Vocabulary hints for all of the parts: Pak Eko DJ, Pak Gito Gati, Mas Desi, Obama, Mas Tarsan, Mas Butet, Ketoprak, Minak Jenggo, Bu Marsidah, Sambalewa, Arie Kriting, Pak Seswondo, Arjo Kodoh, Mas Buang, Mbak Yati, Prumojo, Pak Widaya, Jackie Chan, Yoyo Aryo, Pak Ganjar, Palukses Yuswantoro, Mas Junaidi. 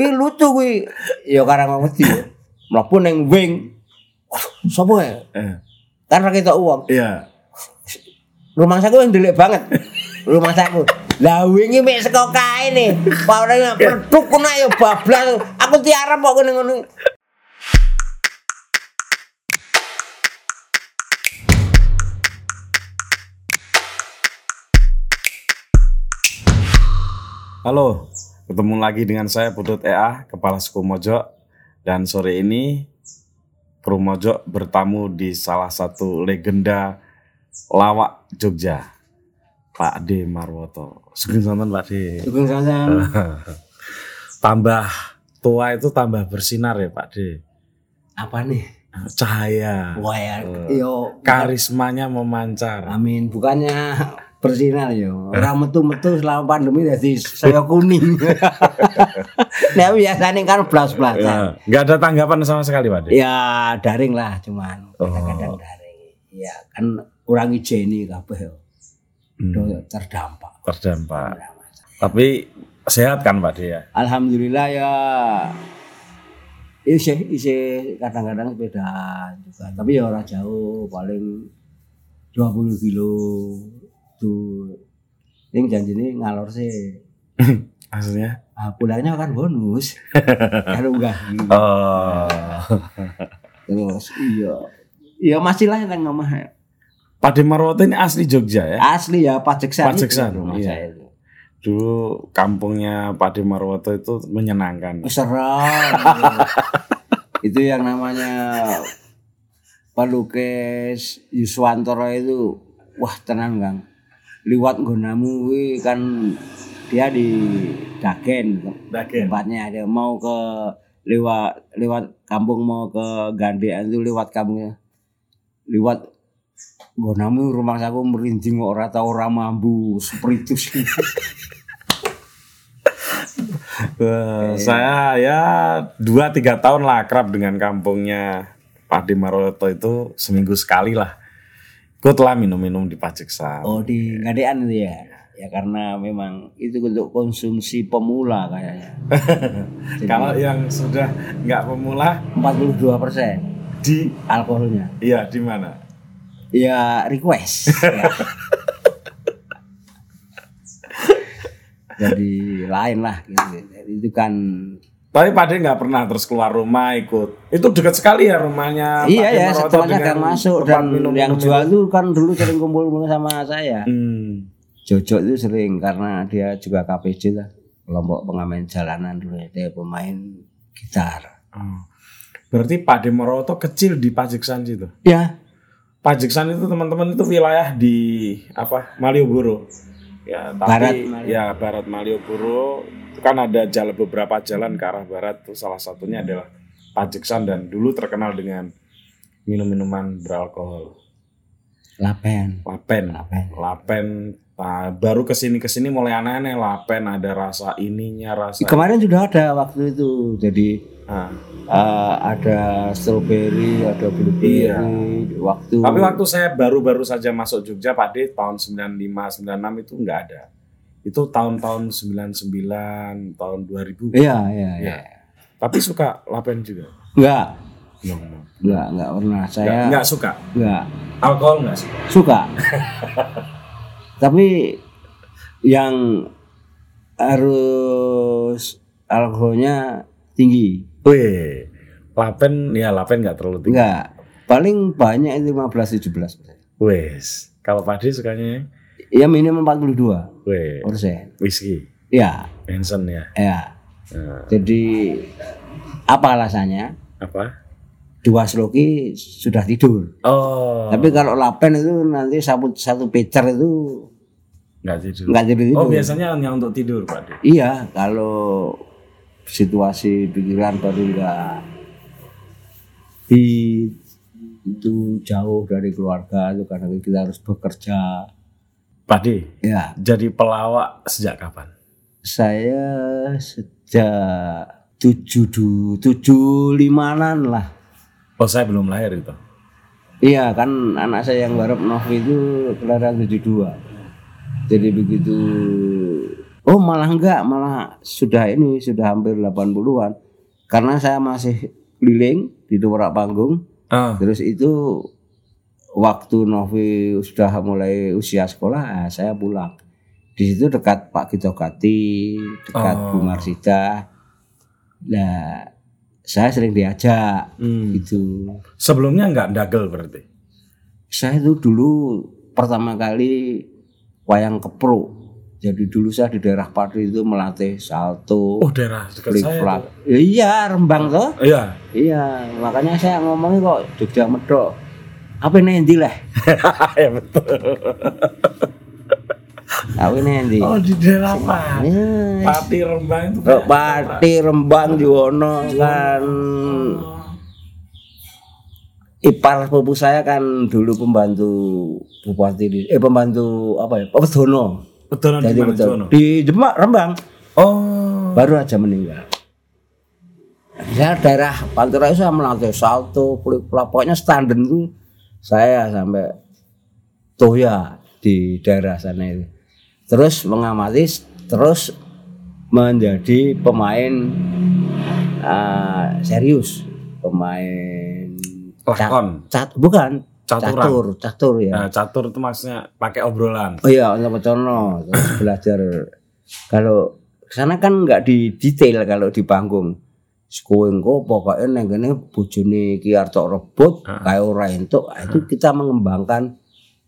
Wih lucu wih. Ya karang mesti mlebu ning wing. Sopo ya? Kan ra ketok uang. Iya. Rumah saku yang delik banget. Rumah saku. Lah wingi mek seko kae ne. Pak ora petuk kena ya bablas. Aku tiarep kok ngene ngono. Halo, ketemu lagi dengan saya Putut EA, Kepala Sukmojo. Dan sore ini Prumojo bertamu di salah satu legenda lawak Jogja, Pak D Marwoto. Sugeng santen Pak D. Sugeng santen. Tambah tua itu tambah bersinar ya Pak D. Apa nih? Cahaya. Wah ya, karismanya memancar. Amin, bukannya bersinar yo. Ora metu-metu selama pandemi dadi saya kuning. Nek biasane kan blas-blasan. Enggak ada tanggapan sama sekali, Pak. Ya, daring lah cuman. Kadang-kadang daring. Ya, kan kurang ijeni kabeh yo. Terdampak. Tapi sehat kan, Pak ya? Alhamdulillah ya. Isih kadang-kadang sepeda juga. Tapi ya ora jauh, paling 20 kilo. Tuh, ini janji ini ngalor sih. Maksudnya? Pulangnya kan bonus. Kalau enggak. Oh. Terus iya. Iya masih lah yang ngomah. Pak D Marwoto ini asli Jogja ya? Asli ya, Pajeksan. Pajeksan rumah saya itu. Dulu kampungnya Pak D Marwoto itu menyenangkan. Serem. Itu yang namanya Palukses Yuswantoro itu, wah tenang Kang. Liwat Gunamu kan dia di Dagen. Tempatnya ada mau ke lewat kampung mau ke Gande itu lewat kampungnya. Lewat Gunamu rumah saku merinding ora tau ora mambu spiritus. Saya ya 2-3 tahun lah akrab dengan kampungnya Pak D Marwoto itu seminggu sekali lah. Gue telah minum-minum di Pajeksan. Oh di Gandean itu ya? Ya karena memang itu untuk konsumsi pemula kayaknya. Kalau yang sudah gak pemula 42% di alkoholnya. Iya di mana? Ya request ya. Jadi lain lah gitu. Itu kan. Tapi Pak D nggak pernah terus keluar rumah ikut. Itu dekat sekali ya rumahnya. Iya Pak ya, setelahnya nggak masuk dan minum yang jual itu kan dulu sering kumpul sama saya. Jojo itu sering karena dia juga KPJ lah, kelompok pengamen jalanan dulu ya, dia pemain gitar. Berarti Pak D Marwoto kecil di Pajeksan situ? Iya. Pajeksan itu teman-teman itu wilayah di apa Malioboro. Ya, tapi barat, ya barat Malioboro itu kan ada jalan beberapa jalan ke arah barat tuh salah satunya adalah Pajeksan dan dulu terkenal dengan minum-minuman beralkohol. Lapen. Nah, baru kesini mulai aneh-aneh lapen ada rasa ininya rasa. Kemarin sudah ada waktu itu jadi ada strawberry ada blueberry waktu. Tapi waktu saya baru-baru saja masuk Jogja Pak D tahun 95 96 itu nggak ada. Itu tahun-tahun 99 tahun 2000. Iya. Tapi suka lapen juga? Enggak pernah saya. Enggak suka. Enggak. Alkohol enggak suka. Suka. Tapi yang harus alkoholnya tinggi. Wih, lapen nggak terlalu tinggi. Nggak, paling banyak itu 15-17%. Wes, kalau Pak D sukanya? Ya minimal 42%. Wih. Whisky. Ya. Benson ya. Ya. Jadi apa alasannya? Apa? 2 sloki sudah tidur. Oh. Tapi kalau lapen itu nanti satu pecer itu nggak tidur. Oh biasanya hanya untuk tidur Pak D. Iya kalau situasi pikiran baru nggak itu jauh dari keluarga itu karena kita harus bekerja. Pak D. Ya. Jadi pelawak sejak kapan? Saya sejak 75-an lah. Oh saya belum lahir itu. Iya kan anak saya yang barep Novi itu kelahiran 72. Jadi begitu Oh malah enggak, malah sudah ini sudah hampir 80-an. Karena saya masih keliling di Ketoprak panggung. Terus itu waktu Novi sudah mulai usia sekolah, saya pulang. Di situ dekat Pak Gito Gati, dekat Bu Marsidah. Nah, saya sering diajak gitu. Sebelumnya enggak dagel berarti. Saya itu dulu pertama kali wayang kepro. Jadi dulu saya di daerah Pati itu melatih salto. Oh, daerah dekat saya. Iya, Rembang toh? Iya. Iya, makanya saya ngomongin kok Jogja medok. Apa ini endi lah? Ya betul. Apa ini endi? Oh, di daerah Pati. Pati Rembang itu. Pati Rembang Jono kan. Ipar sepupu saya kan dulu pembantu bupati di pembantu apa ya? Pedono. Betul, jadi betul di Demak Rembang. Oh, baru aja meninggal. Saya daerah Pantura itu saya melatih salto, flip-flop, pokoknya standen itu saya sampai toya di daerah sana itu. Terus mengamati, terus menjadi pemain serius, pemain bukan. Catur ya. Nah, catur itu maksudnya pakai obrolan. Oh iya, untuk pecono belajar. Kalau kesana kan nggak di detail kalau di panggung. Sekoe engko pokoke nang kene bojone Ki Arjo rebut, kae ora entuk. Itu kita mengembangkan.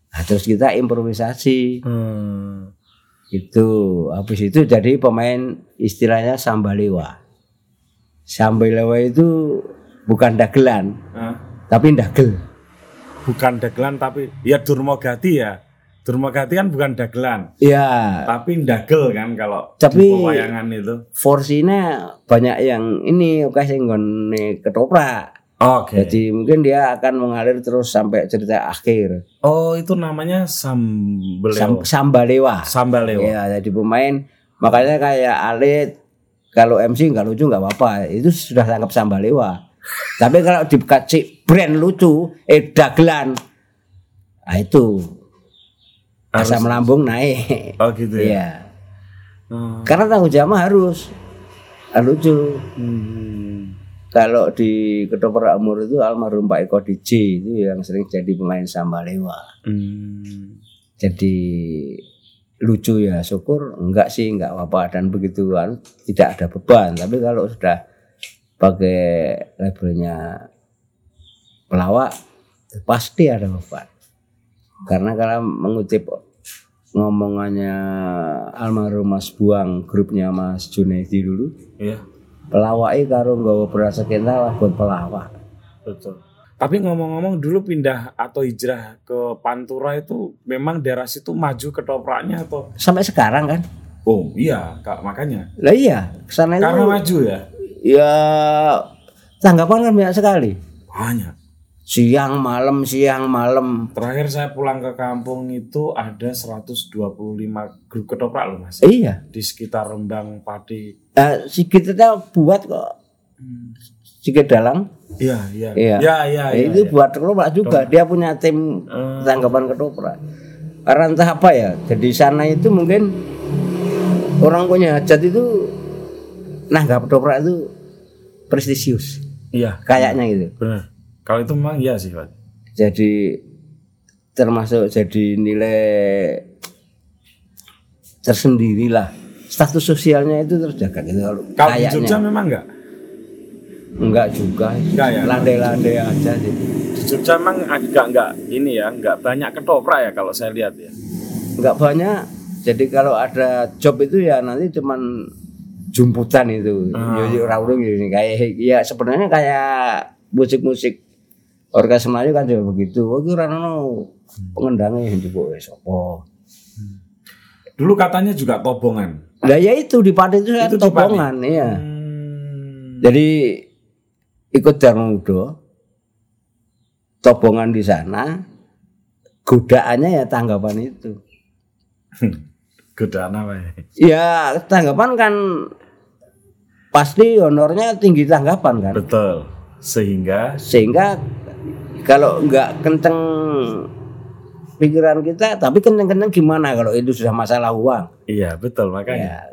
Nah, terus kita improvisasi. Itu habis itu jadi pemain istilahnya Sambalewa. Sambalewa itu bukan dagelan. Tapi dagel. Bukan dagelan tapi ya durmagati ya. Durmagati kan bukan dagelan. Iya. Tapi dagel kan kalau di pewayangan itu. Porsinya banyak yang ini kasih nggone ketoprak. Oke. Jadi mungkin dia akan mengalir terus sampai cerita akhir. Oh, itu namanya Sambalewa. Sambalewa. Iya, jadi pemain makanya kayak Alit kalau MC enggak lucu enggak apa-apa. Itu sudah tangkap Sambalewa. Tapi kalau dikasih brand lucu, dagelan, nah itu asam lambung naik. Oh gitu ya. Iya. Karena tanggung jawabnya harus lucu. Kalau di Ketoprak Umur itu almarhum Pak Eko DJ itu yang sering jadi pemain Sambalewa. Jadi lucu ya, syukur enggak sih, enggak apa-apa dan begituan tidak ada beban. Tapi kalau sudah pakai labelnya pelawak pasti ada beban. Karena kalau mengutip ngomongannya almarhum Mas Buang, grupnya Mas Junaidi dulu, pelawak karo nggawa berasa kental buat pelawak. Betul. Tapi ngomong-ngomong dulu pindah atau hijrah ke Pantura itu memang daerah situ maju ketopraknya atau sampai sekarang kan? Oh iya, Kak, makanya. Lah iya, kesana itu. Karena maju ya. Ya tanggapan kan banyak sekali. Banyak. Siang malam. Terakhir saya pulang ke kampung itu ada 125 grup ketoprak loh Mas. Iya. Di sekitar Rembang, Pati. Sikitnya buat kok. Sikit dalang. Iya. Itu buat ketoprak juga. Dia punya tim tanggapan ketoprak. Karena entah apa ya. Jadi sana itu mungkin orang punya hajat itu. Nah, nggak ketoprak itu prestisius. Iya. Kayaknya gitu. Benar. Kalau itu memang iya sih, Pak. Jadi termasuk jadi nilai tersendirilah. Status sosialnya itu terjaga gitu. Kalau di Jogja memang enggak? Enggak juga. Enggak ya. Landai-landai aja sih. Di Jogja memang agak enggak ini ya, enggak banyak ketoprak ya kalau saya lihat ya. Enggak banyak. Jadi kalau ada job itu ya nanti cuman jumputan itu, raurung gitu kayak, ya sebenarnya kayak musik-musik orkes Melayu kan juga begitu. Oh, itu rano pengendangnya juga sopo. Dulu katanya juga tobongan. Nah, ya itu di Pati itu saya tobongan, ya. Jadi ikut Darmudo, tobongan di sana, godaannya ya tanggapan itu. Godaan apa ya? Ya tanggapan kan. Pasti honornya tinggi tanggapan kan. Betul. Sehingga kalau enggak kenceng pikiran kita, tapi kendeng-kendeng gimana kalau itu sudah masalah uang. Iya, betul makanya. Ya,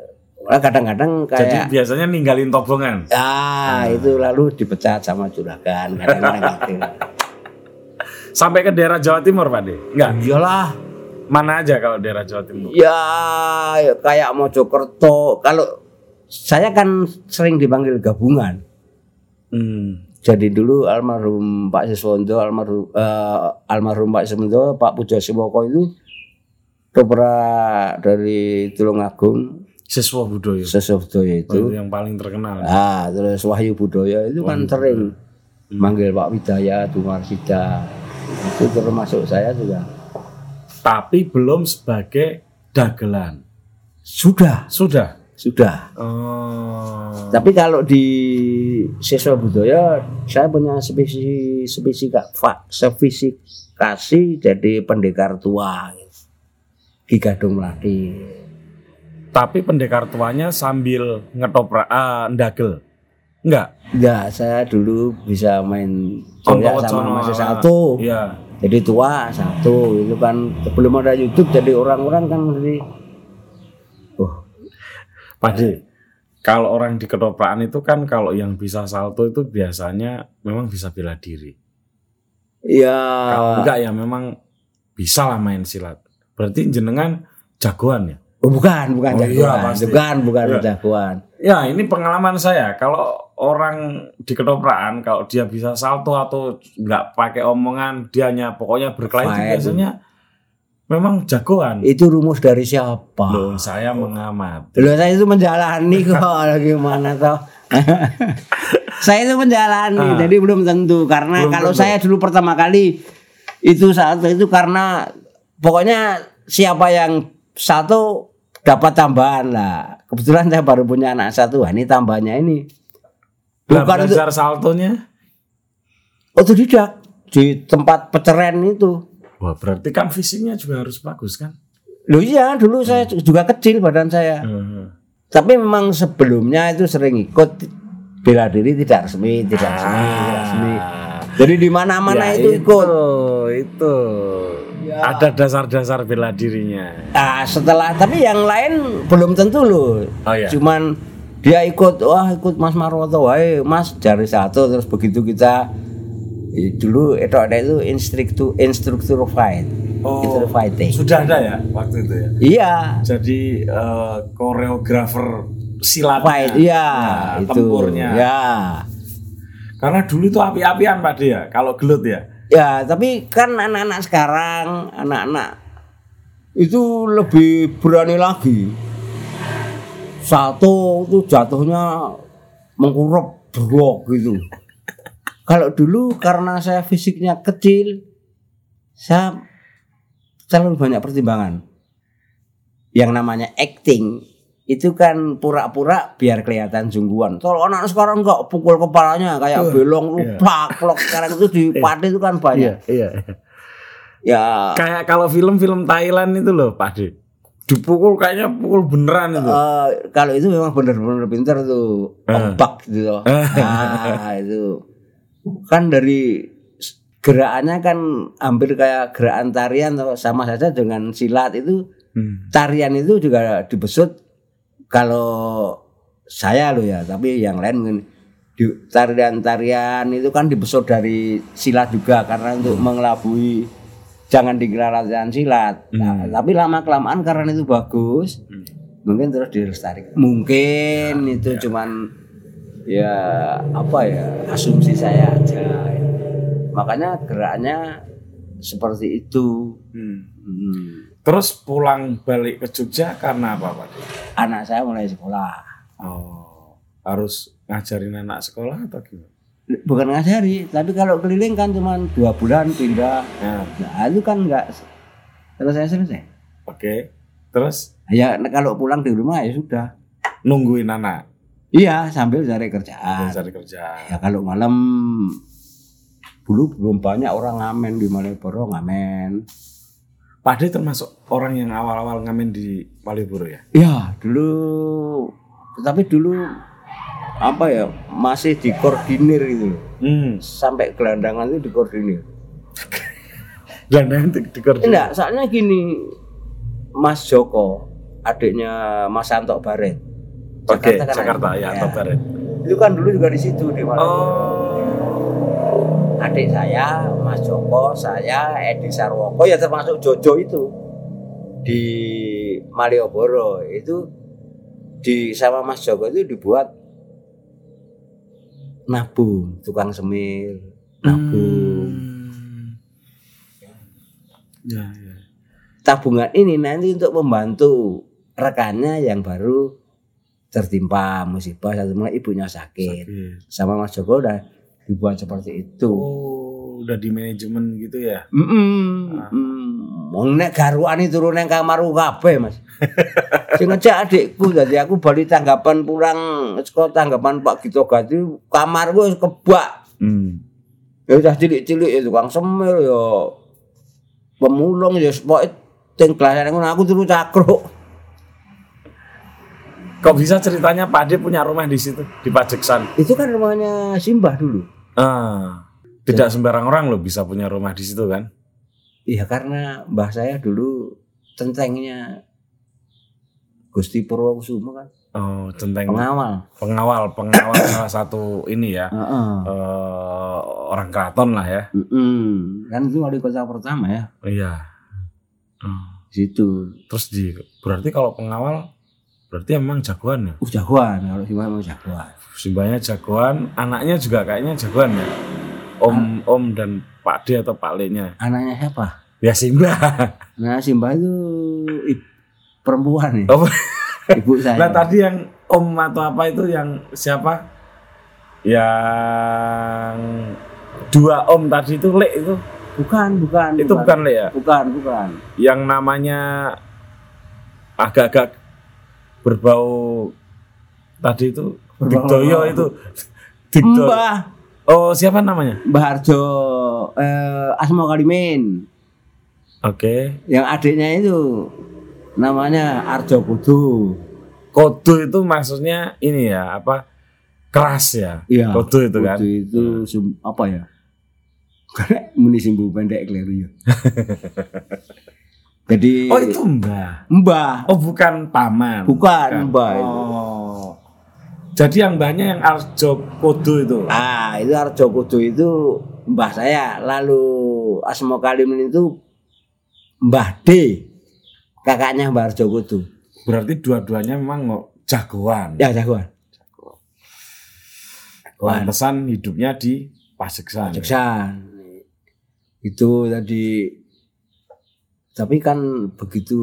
kadang-kadang kayak jadi biasanya ninggalin tobongan. Ah, itu lalu dipecat sama juragan kadang-kadang. Sampai ke daerah Jawa Timur, Pak De? Enggak. Iyalah. Mana aja kalau daerah Jawa Timur? Ya, kayak Mojokerto. Kalau saya kan sering dipanggil gabungan. Jadi dulu almarhum Pak Seswondo, almarhum Pak Seswondo, Pak Pujo Simoko itu ketoprak dari Tulungagung. Siswo Budoyo. Siswo Budoyo itu yang paling terkenal. Ah, terus Wahyu Budoyo itu kan sering manggil Pak Widaya, Bu Marsidah. Itu termasuk saya juga. Tapi belum sebagai dagelan. Sudah. Oh. Tapi kalau di Siswa Budaya saya punya spesifikasi jadi pendekar tua Ki Gadung Melati. Tapi pendekar tuanya sambil ngetoprak ndagel. Enggak, saya dulu bisa main koyak sama masih satu. Iya. Jadi tua satu itu kan sebelum ada YouTube jadi orang-orang kan jadi Pak D, kalau orang di ketoprakan itu kan kalau yang bisa salto itu biasanya memang bisa bela diri. Iya. Kalau enggak ya memang bisa lah main silat. Berarti jenengan jagoan ya? Oh, bukan jagoan. Iya, bukan jagoan. Ya ini pengalaman saya. Kalau orang di ketoprakan kalau dia bisa salto atau enggak pakai omongan dia hanya pokoknya berkelahi biasanya. Memang jagoan. Itu rumus dari siapa? Loh, saya mengamati. Loh, saya itu menjalani kok. Gimana toh? Saya itu menjalani. Jadi belum tentu karena kalau saya dulu pertama kali itu saat itu karena pokoknya siapa yang satu dapat tambahan lah. Kebetulan saya baru punya anak satu. Ini tambahannya ini. Bukan belajar saltonya. Otodidak di tempat peceren itu. Wah, berarti kan fisiknya juga harus bagus kan? Loh iya, dulu saya juga kecil badan saya. Tapi memang sebelumnya itu sering ikut bela diri tidak resmi. Jadi di mana-mana ya, itu ikut. Itu. Ya. Ada dasar-dasar bela dirinya. Nah, setelah tapi yang lain belum tentu loh. Oh, iya. Cuman dia ikut Mas Marwoto, Mas jari satu terus begitu kita dulu itu ada itu instruktur fight. Oh, fighting. Sudah ada ya waktu itu ya. Iya. Jadi koreografer silat fight. Iya, nah, itu. Tempurnya. Ya. Karena dulu itu api-apian Pak D ya, kalau gelut ya. Ya, tapi kan anak-anak sekarang, anak-anak itu lebih berani lagi. Satu itu jatuhnya mengkurep blok gitu. Kalau dulu karena saya fisiknya kecil, saya terlalu banyak pertimbangan. Yang namanya acting itu kan pura-pura biar kelihatan sungguhan. Kalau anak sekarang enggak pukul kepalanya kayak belong plak-plok sekarang itu di Pati itu kan banyak. Ya. Kayak kalau film-film Thailand itu loh Pak D. Dipukul kayaknya pukul beneran itu. Kalau itu memang bener-bener pintar tuh. Ombak gitu. Nah, itu. Kan dari gerakannya kan hampir kayak gerakan tarian sama saja dengan silat itu. Tarian itu juga dibesut kalau saya loh ya, tapi yang lain mungkin tarian itu kan dibesut dari silat juga karena untuk mengelabui jangan dikira latihan silat. Nah, tapi lama kelamaan karena itu bagus. Mungkin terus dilestarikan. Mungkin ya, itu ya. Cuman ya apa ya asumsi saya aja ya. Makanya gerakannya seperti itu. Terus pulang balik ke Jogja karena apa Pak? Anak saya mulai sekolah. Oh, harus ngajarin anak sekolah atau gimana? Bukan ngajari, tapi kalau keliling kan cuma 2 bulan pindah. Nah, itu kan enggak selesai. Oke. Terus? Ya kalau pulang di rumah ya sudah nungguin anak. Iya, sambil cari kerjaan. Ya kalau malam dulu belum banyak orang ngamen di Malioboro, ngamen. Pak D termasuk orang yang awal-awal ngamen di Malioboro ya? Iya, dulu apa ya, masih dikoordinir gitu. Sampai gelandangan itu dikoordinir. Gandeng dikerjain. Enggak, soalnya gini, Mas Joko, adiknya Mas Anto Baret. Oke, Jakarta, kan Jakarta ya, Anto Baret. Itu kan dulu juga di situ di Malioboro. Oh. Adik saya, Mas Joko, saya Edi Sarwoko ya termasuk Jojo itu di Malioboro itu di sama Mas Joko itu dibuat nabung, tukang semir, nabung. Ya, ya. Tabungan ini nanti untuk membantu rekannya yang baru tertimpa musibah, satu ibunya sakit. Sama Mas Joko udah dibuat seperti itu. Oh, udah di manajemen gitu ya? Wong nek garuan itu turun yang kamar kabeh, Mas. Sing ngejak adikku, dadi aku bali tanggapan pulang sekolah tanggapan Pak Gito Gati, kamarku wis kebak. Ya udah cilik-cilik ya tukang semir ya. Pemulung ya pokoke teng kelasane ngono aku turu cakruk. Kok bisa ceritanya Pak D punya rumah di situ di Pajeksan? Itu kan rumahnya Simbah dulu. Ah. Tidak ya. Sembarang orang loh bisa punya rumah di situ kan? Iya karena mbah saya dulu centengnya Gusti Purwokusumo kan. Oh, centeng pengawal salah satu ini ya. Orang keraton lah ya. Kan itu wali kota pertama ya. Iya. Situ. Terus di berarti kalau pengawal berarti emang jagoan ya? Jagoan, kalau Simbah emang jagoan. Simbahnya jagoan, anaknya juga kayaknya jagoan ya. Om dan Pak D atau Pak L-nya. Anaknya siapa? Ya Simbah. Nah, Simbah itu perempuan ya. Oh. Ibu saya. Nah tadi yang om atau apa itu yang siapa? Yang dua om tadi itu Lek itu? Bukan. Itu bukan Lek ya? Bukan. Yang namanya agak-agak berbau tadi itu Budoyo itu. Mbah. Oh siapa namanya? Mbah Arjo Asma Kalimin. Oke. Yang adiknya itu namanya Arjo Kodoh. Kodoh itu maksudnya ini ya, apa? Keras ya. Iya, Kodoh itu kan. Kodoh itu apa ya? Karena muni simbu pendek kleru ya. Jadi oh itu Mbah. Oh bukan paman. Bukan. Mbah. Oh. Jadi yang mbahnya yang Arjo Kodoh itu. Ah, itu Arjo Kodoh itu mbah saya. Lalu Asma Kalimin itu Mbah D. Kakaknya Mbak Arjo Kodoh. Berarti dua-duanya memang jagoan. Ya jagoan. Pantesan hidupnya di Pajeksan. Itu tadi. Tapi kan begitu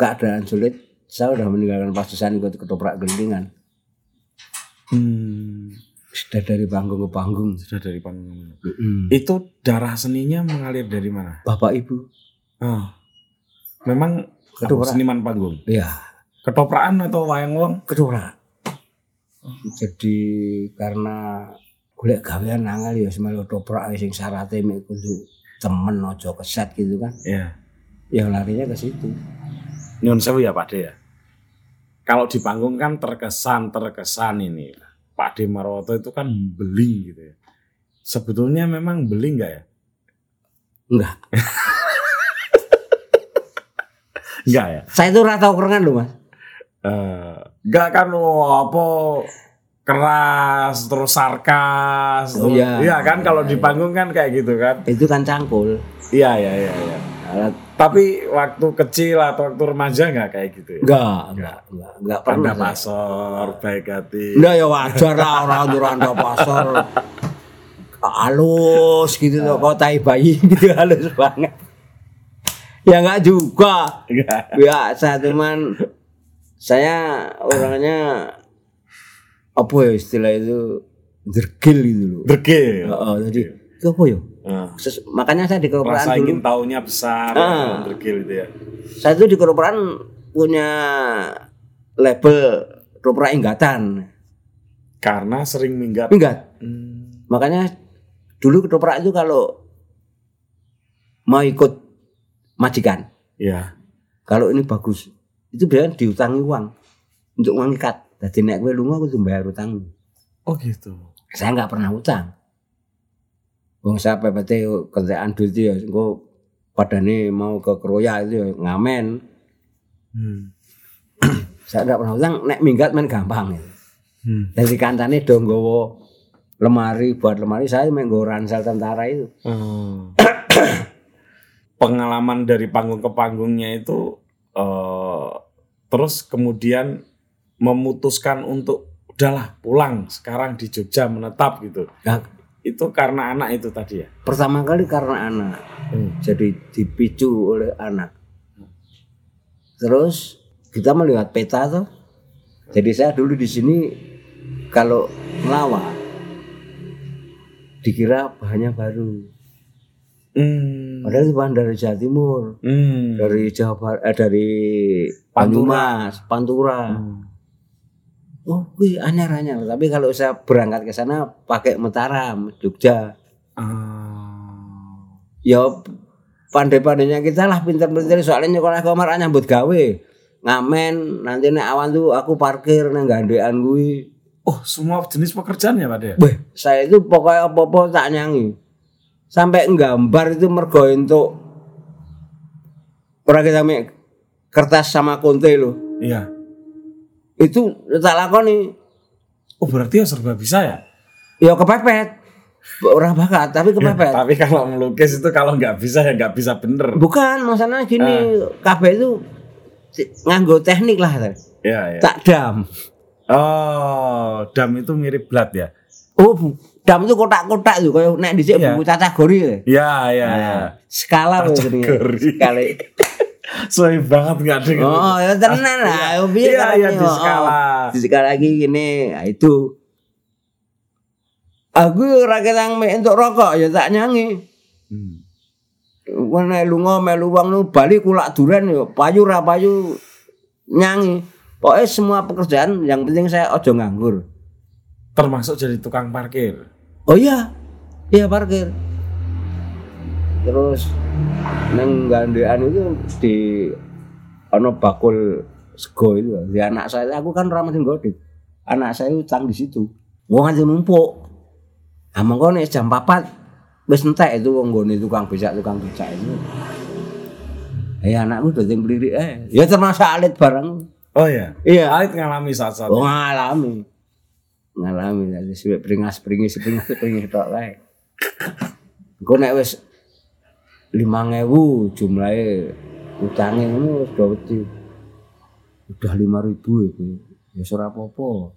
keadaan sulit, saya sudah meninggalkan Pajeksan ikut Ketoprak Gelingan. Sudah dari panggung ke panggung. Itu darah seninya mengalir dari mana? Bapak ibu. Memang Ketoprak. Seniman panggung. Iya. Ketoprakan atau wayang wong? Ketoprak. Jadi karena golek gawean angel ya semelo ketoprak sing syarate mek kudu temen aja keset gitu kan. Iya. Ya larinya ke situ. Nyun sewu ya Pak D ya. Kalau di panggung kan terkesan ini. Pak D Marwoto itu kan beling gitu ya. Sebetulnya memang beling enggak ya? Enggak ya? Saya itu rata kerengan loh Mas. Enggak kan apa keras terus sarkas. Oh, iya kan kalau di panggung kan kayak gitu kan. Itu kan cangkul. Iya. Tapi waktu kecil atau waktu remaja enggak kayak gitu ya? Enggak pernah pasor, baik hati. Enggak ya wajar lah orang pasor. Halus gitu loh, kok tai bayi gitu halus banget. Ya enggak juga. Biasa teman. Saya orangnya apa ya istilah itu dergil gitu loh. Dergil. Heeh, jadi apa ya? Makanya saya di koperasi rasa ingin taunya besar tergil itu ya. Saya itu di koperasi punya label koperasi inggatan karena sering minggat. Makanya dulu koperasi itu kalau mau ikut majikan ya. Kalau ini bagus itu biasanya diutangi uang untuk mengikat. Jadi nek kowe lunga aku tuh bayar utang. Oh gitu. Saya enggak pernah utang. Wong sapepete kentekan duit ya engko padane mau ke kroya itu ngamen. Saya enggak pernah utang, nek minggat men gampang. Dari kancane do nggawa lemari, buat lemari saya main nggo ransel tentara itu. Pengalaman dari panggung ke panggungnya itu terus kemudian memutuskan untuk udahlah pulang sekarang di Jogja menetap gitu. Ya. Itu karena anak itu tadi ya? Pertama kali karena anak. Jadi dipicu oleh anak. Terus kita melihat peta tuh. Jadi saya dulu di sini kalau ngelawak dikira bahannya baru. Padahal itu bahan dari Jawa Timur, dari Jawa Barat, dari Banyumas, Pantura. Oh, wih, anyar-anyar. Tapi kalau saya berangkat ke sana pakai Mataram, Jogja. Ya pandai-pandainya kita lah, pinter-pinter. Soalnya nyekolah kamar nyambut gawe. Ngamen, nanti nek awan tuh aku parkir nang gandean kuwi. Oh, semua jenis pekerjaan ya, Pak De? Weh, saya itu pokoknya apa-apa tak nyangi. Sampai nggambar itu mergo entuk. Ora ketame kertas sama konte lho. Iya. Itu tak lakoni. Oh, berarti ya serba bisa ya? Ya kepepet. Ora bakat, tapi kepepet. Ya, tapi kalau melukis itu kalau enggak bisa ya enggak bisa bener. Bukan, maksudnya gini, kabeh itu nganggo teknik lah. Iya, iya. Tak dam. Oh, dam itu mirip blat ya? Oh, dam itu kotak-kotak itu, kayak nek dhisik buku cacah gori lho. Iya, iya, iya. Skala lho jenenge. Skala. Soe banget enggak dengar. Oh, ya tenan lah. Iya, iya di skala. Di skala iki ngene, itu. Aku ora ketang mek entuk rokok ya tak nyangi. Wene lunga melu wong lu bali kulak duren ya payu ra payu nyangi. Pokoknya semua pekerjaan yang penting saya ojo nganggur. Termasuk jadi tukang parkir. Oh iya. Iya parkir. Terus nang gandean itu di ana bakul sego itu. Di anak saya aku kan ora mesti nggodit. Anak saya utang di situ. Wong aja numpuk. Ah monggo nek jam 4 wis entek itu wong nggone tukang becak itu. Ya anakku dadi mlirik Ya termasuk alit bareng. Oh ya, iya, alit ngalami saat-saat. Oh, ngalami, jadi sebab peringas tak lain. Kau naik wes 5.000 jumlahnya utangnya kamu udah 5.000 itu, ya surapopo.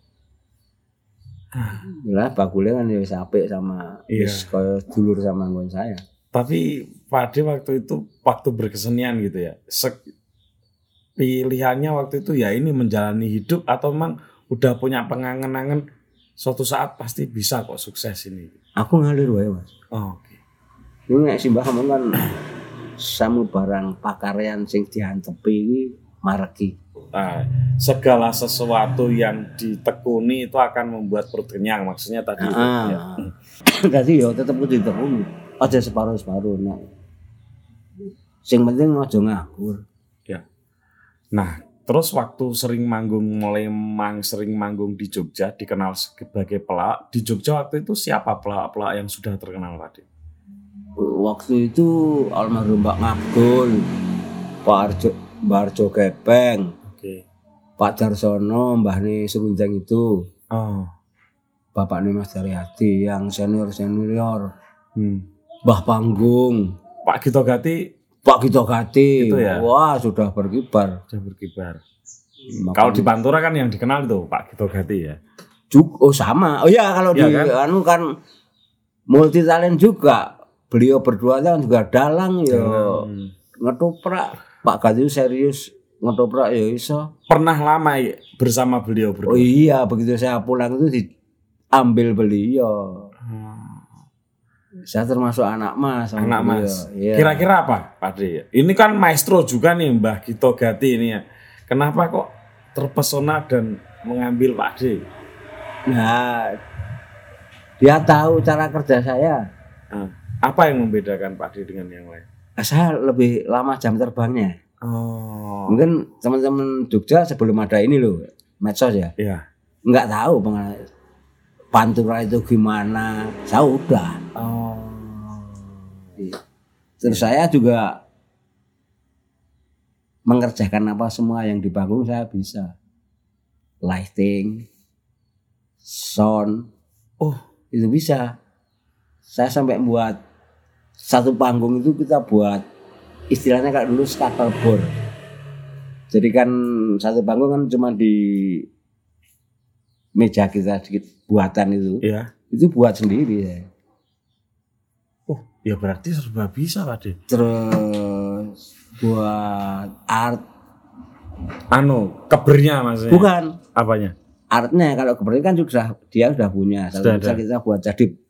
Lah bakulnya kan ya sape sama kayak dulur sama anggon saya. Tapi pada waktu itu waktu berkesenian gitu ya. Pilihannya waktu itu ya ini menjalani hidup atau memang udah punya pengangen-angen suatu saat pasti bisa kok sukses ini. Aku ngalir wae, Mas. Oh, oke. Okay. Ini nek simbah kan samu barang pakaryan sing diantepi iki mareki. Nah, segala sesuatu yang ditekuni itu akan membuat perut kenyang, maksudnya tadi. Jadi ya tetep kudu ditekuni. Aja separuh-separuh nek. Sing penting aja nganggur. Nah, terus waktu sering manggung di Jogja, dikenal sebagai pelawak. Di Jogja waktu itu siapa pelawak-pelawak yang sudah terkenal tadi? Waktu itu almarhum Pak Ngabdul, Pak Arjo Gepeng, Pak Tarsono, Mbah Ni Serunjang itu, Bapak Ni Mas Daryati yang senior, Mbah Panggung, Pak Gito Gati. Pak Gito Gati, ya? Wah sudah berkibar. Makanya, kalau di Pantura kan yang dikenal itu Pak Gito Gati ya. Oh sama. Oh ya kalau ya, di anu kan multi talent juga. Beliau berdua kan juga dalang ya. Ngetoprak. Pak Gati serius ngetoprak ya iso. Pernah lama ya, bersama beliau berdua. Oh iya, begitu saya pulang itu diambil beliau. Saya termasuk anak mas. Ya. Kira-kira apa, Pak De? Ini kan maestro juga nih Mbah Gito Gati ini ya. Kenapa kok terpesona dan mengambil Pak De? Nah, dia tahu cara kerja saya. Apa yang membedakan Pak De dengan yang lain? Saya lebih lama jam terbangnya. Mungkin teman-teman Jogja sebelum ada ini loh, medsos ya. Iya. Enggak tahu Pantura itu gimana, saya udah. gitu. Terus saya juga mengerjakan apa semua yang di panggung saya bisa. Lighting, sound, itu bisa. Saya sampai buat satu panggung itu kita buat istilahnya kalau dulu scatterboard. Jadi kan satu panggung kan cuma di meja kita sedikit buatan itu. Iya. Itu buat sendiri ya. Ya berarti serba bisa Pak De. Terus buat art kebernya maksudnya. Bukan. Apanya? Artnya kalau kebernya kan sudah dia sudah punya. Kalau bisa kita buat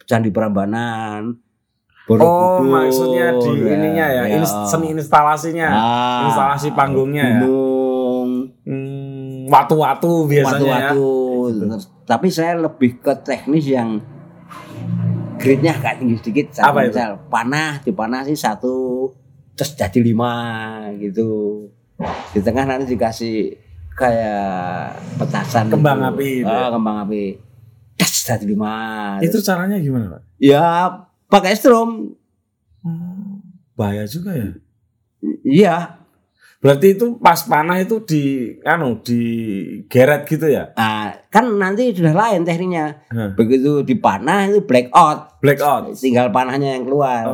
candi Prambanan. Borobudur. Maksudnya di ininya ya. Seni instalasinya. Instalasi panggungnya gunung, ya. Watu-watu biasanya. Watu-watu. Ya. Tapi saya lebih ke teknis yang gridnya agak tinggi sedikit, misal panah, dipanasi satu, terus jadi 5 gitu. Di tengah nanti dikasih kayak petasan kembang api. Kembang api. Terus jadi 5. Itu terus. Caranya gimana Pak? Ya pakai strum. Bahaya juga ya. Iya. Berarti itu pas panah itu digeret gitu ya? Kan nanti sudah lain tekniknya. Begitu dipanah itu blackout. Tinggal panahnya yang keluar.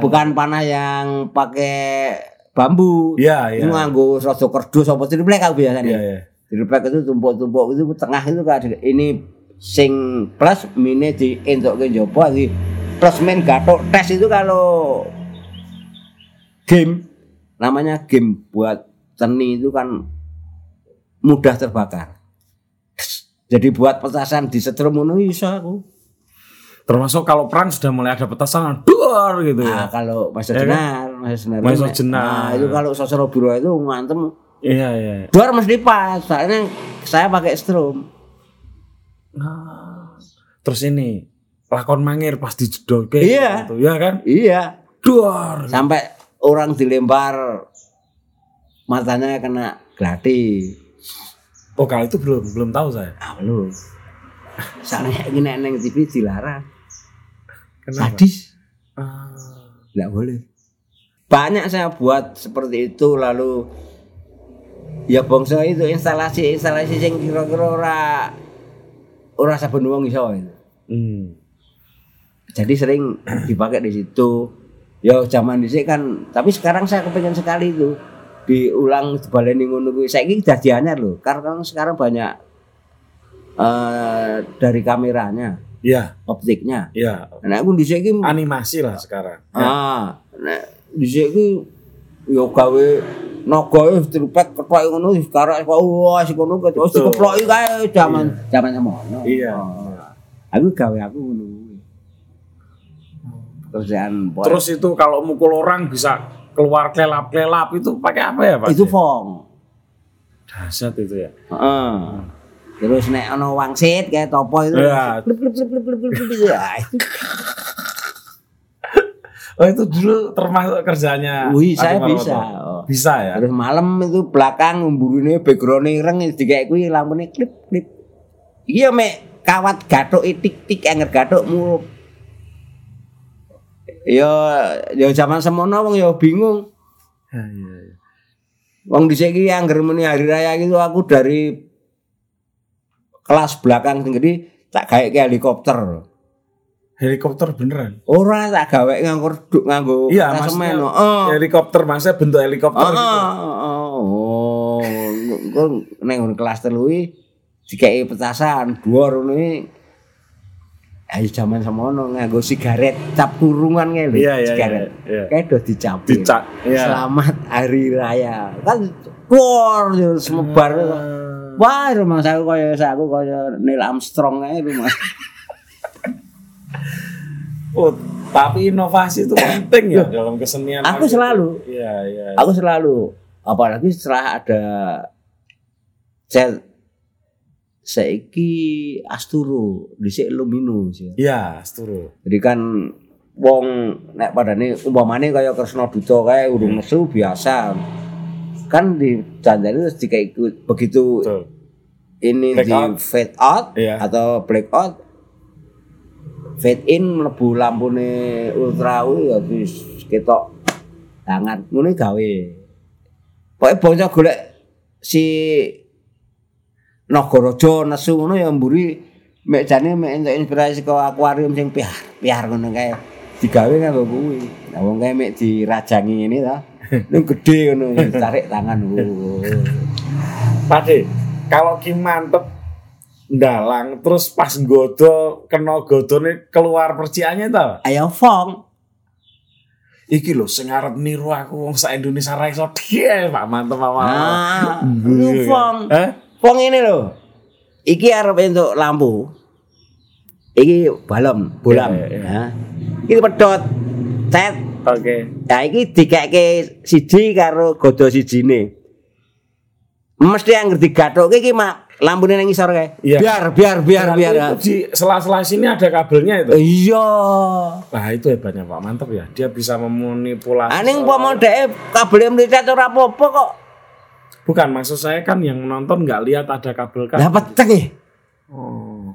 Bukan panah yang pakai bambu. Itu nganggo rodo kerdus apa triplek biasanya. Triplek itu tumpuk-tumpuk itu tengah itu kan ini sing plus mine dientokke jopo iki. Plus min gathuk tes itu kalau game namanya game buat seni itu kan mudah terbakar. Jadi buat petasan di setrum ngono iso aku. Termasuk kalau perang sudah mulai ada petasan dor gitu ya. Kalau Mas Jenar. Itu kalau Sosro Biro itu ngantem. Iya. Dor mesti pas. Soalnya saya pakai strum. Terus ini lakon mangir pas dijedolke gitu ya kan? Iya. Dor. Sampai orang dilempar matanya kena gladi. Kalau itu belum tahu saya. Belum. Soalnya ini neng TV dilarang. Kenapa? Sadis. Nggak boleh. Banyak saya buat seperti itu lalu. Ya bangsa itu instalasi yang kira-kira ora saben wong iso itu. Jadi sering dipakai di situ. Ya zaman dhisik kan, tapi sekarang saya kepengen sekali itu diulang dibaleni ngono kuwi. Saiki dadi anyar lho, karena sekarang banyak dari kameranya. Iya, optiknya. Iya. Nah, aku dhisik iki animasi lah sekarang. Nah, dhisik iki ya gawe nagae tripek kethok ngono wis karek wah sik ngono terus dikeploki kae zaman semono. Iya. Aku gawe aku ngono. Terus itu kalau mukul orang bisa keluar kelap-kelap itu pakai apa ya Pak? Itu fong. Dahsyat itu ya. Terus nek ono wangsit kayak topo itu. Itu dulu termasuk kerjanya. Saya bisa. Bisa ya. Terus malam itu belakang mburune background-e ireng dikek kuwi lampune klip-klip. Iya mek kawat gathuk tik-tik anger gathuk mu. Ya zaman semono wong ya bingung. Ya. Wong dhisik iki angger muni hari raya gitu aku dari kelas belakang sendiri tak gaweke helikopter. Helikopter beneran? Ora tak gaweke nganggo semen. Helikopter maksudnya bentuk helikopter gitu. Nang kelas 3 iki dikeki petasan dhuwur ngono iki. Ayo zaman semono nganggo sigaret cap kurungan kae lho. Sigaret. Kae do dicapi. Selamat hari raya. Kan keluar semebar. Wah, rumah saya koyo Neil Armstrong kae rumah. Tapi inovasi itu penting ya dalam kesenian. Aku selalu. Iya. Aku selalu. Apalagi setelah ada saiki asturo dhisik lumino sih. Iya, asturo. Jadi kan wong nek padane umpamane kaya Kresna Duta kae urung nesu biasa. Kan dicandani terus dikikut begitu. Betul. Ini black di fade out atau blackout Fade in mlebu lampune ultra kuwi ya wis ketok tangan ngene gawe. Pokoke bocah golek si Nagaraja nesu ngono ya mburi mek jane mek entuk inspirasi saka akuarium sing piar-piar ngono kae digawe nganggo kuwi. Lah wong kae mek dirajangi ngene ta. Lu gede ngono tarik tangan ku. Pak De, kalau ki mantep dalang terus pas godo kena godone keluar percikannya ta? Ayo fong. Iki lho sing arep niru aku wong sak Indonesia ra iso dhek Pak mantep awal. Ah, fong. Wong ini lho. Iki arep entuk lampu. Iki balem, bolam. Nah. Iki pedhot. Cet. Oke. Nah iki dikeke siji karo godho sijine. Mesti anggere digathuke iki mak lampune nang ngisor kae. Yeah. Biar. Di sela-sela sini ada kabelnya itu. Iya. Nah itu hebatnya Pak mantep ya. Dia bisa memanipulasi. Aning umpama dhek kabele mlicet ora apa-apa kok. Bukan, maksud saya kan yang nonton gak lihat ada kabel kan. Lah peteng. Oh.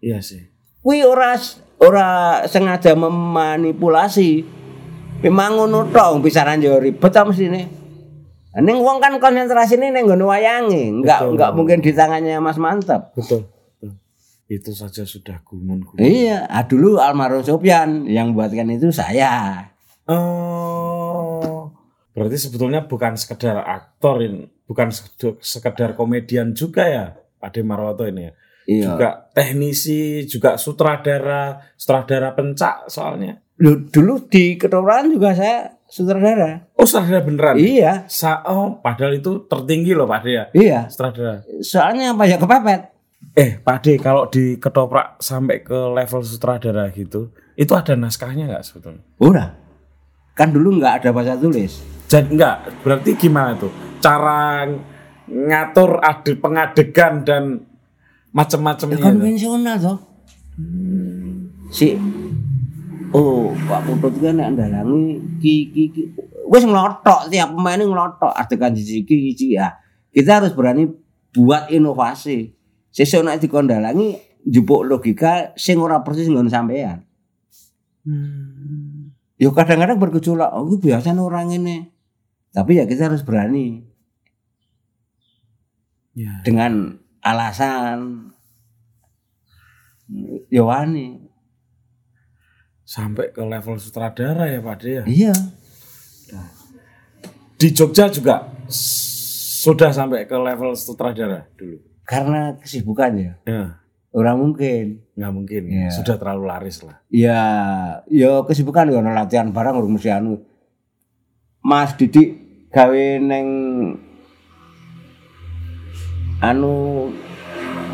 Iya sih. Kuwi ora sengaja memanipulasi. Memang ngono tok pisaran yo ribet ta mesine. Ning wong kan konsentrasine ning nggon wayange, enggak mungkin di tangannya Mas Mantep. Betul. Itu saja sudah gumun. Iya, dulu almarhum Sofyan yang buatkan itu saya. Oh. Berarti sebetulnya bukan sekedar aktor, bukan sekedar komedian juga ya Pak D Marwoto ini ya. Iya. Juga teknisi, juga sutradara pencak soalnya. Loh, dulu di Ketoprak juga saya sutradara. Oh, sutradara beneran? Iya. Padahal itu tertinggi loh Pak D ya. Iya. Sutradara. Soalnya apa ya kepepet. Pak D kalau di Ketoprak sampai ke level sutradara gitu, itu ada naskahnya nggak sebetulnya? Udah. Kan dulu nggak ada bahasa tulis. Jadi enggak, berarti gimana tuh cara ngatur pengadegan dan macam-macamnya? Ya, konvensional toh. Pak Putut kan nek ndalangi ki wis nglothok tiap pemain nglothok adegan siji-siji ya. Kita harus berani buat inovasi. Sesuk nek dikondalangi njupuk logika sing ora persis nggon sampean. Ya kadang-kadang bergejolak, oh biasa orang ini. Tapi ya kita harus berani ya. Dengan alasan Yowani sampai ke level sutradara ya Pak D ya. Iya. Di Jogja juga sudah sampai ke level sutradara dulu. Karena kesibukan ya. Ya. Orang mungkin. Nggak mungkin. Ya. Sudah terlalu laris lah. Iya. Ya kesibukan ya latihan bareng urung mesti anu. Mas Didi gawe neng anu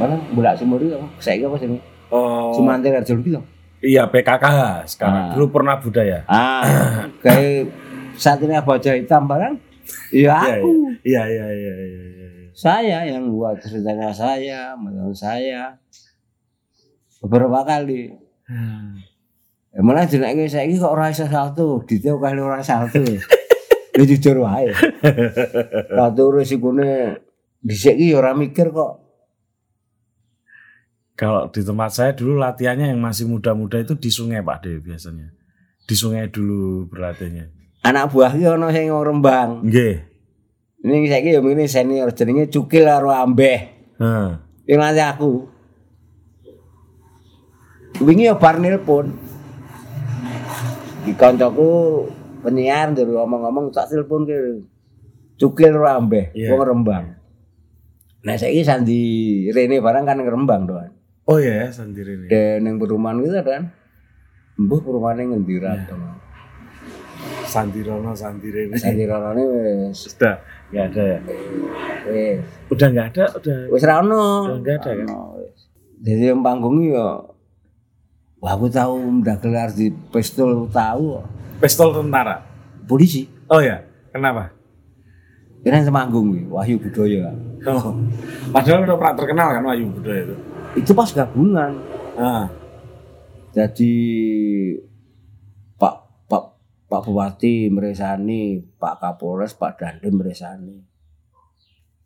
mana bolak semuri apa saiki apa sini? Oh. Sumantir Arjo Kodoh. Iya PKKH sekarang. Dulu pernah budaya. Gawe saat ini Baja Hitam barang. Iya aku. Iya. Saya yang buat ceritanya saya. Beberapa kali. Malah jenenge saiki kok ora iso salto, dite kali ora salto. Lu jujur wae. Katur sikune dhisik iki ora mikir kok. Kalau di tempat saya dulu latihannya yang masih muda-muda itu di sungai Pak De biasanya. Di sungai dulu berlatihnya. Anak buah iki ana sing Rembang. Nggih. Ning saiki ya ngene senior jenenge Cukil karo Ambeh. Heeh. Iki nanti aku. Wingi yo bar nelpon. Iki kancaku penyiar dulu omong-omong tak telepon ke Cukil karo Ambeh, wong Rembang. Nah saiki Sandi Rene barang kan Rembang doan. Oh iya Sandi Rene. Dan yang perumahan kita kan mbuh perumahan yang ngendiran doan. Sandi Rene ini sudah nggak ada ya. Udah nggak ada udah. Wis ra ono. Udah nggak ada kan. Jadi yang panggung ya. Wah aku tahu udah gelar di pistol tahu. Pistol tentara. Polisi. Oh ya kenapa? Keren semanggung nih, Wahyu Budoyo. Oh. Padahal udah pernah terkenal kan Wahyu Budoyo itu. Itu pas gabungan. Jadi Pak Bupati meresani, Pak Kapolres, Pak Gande meresani.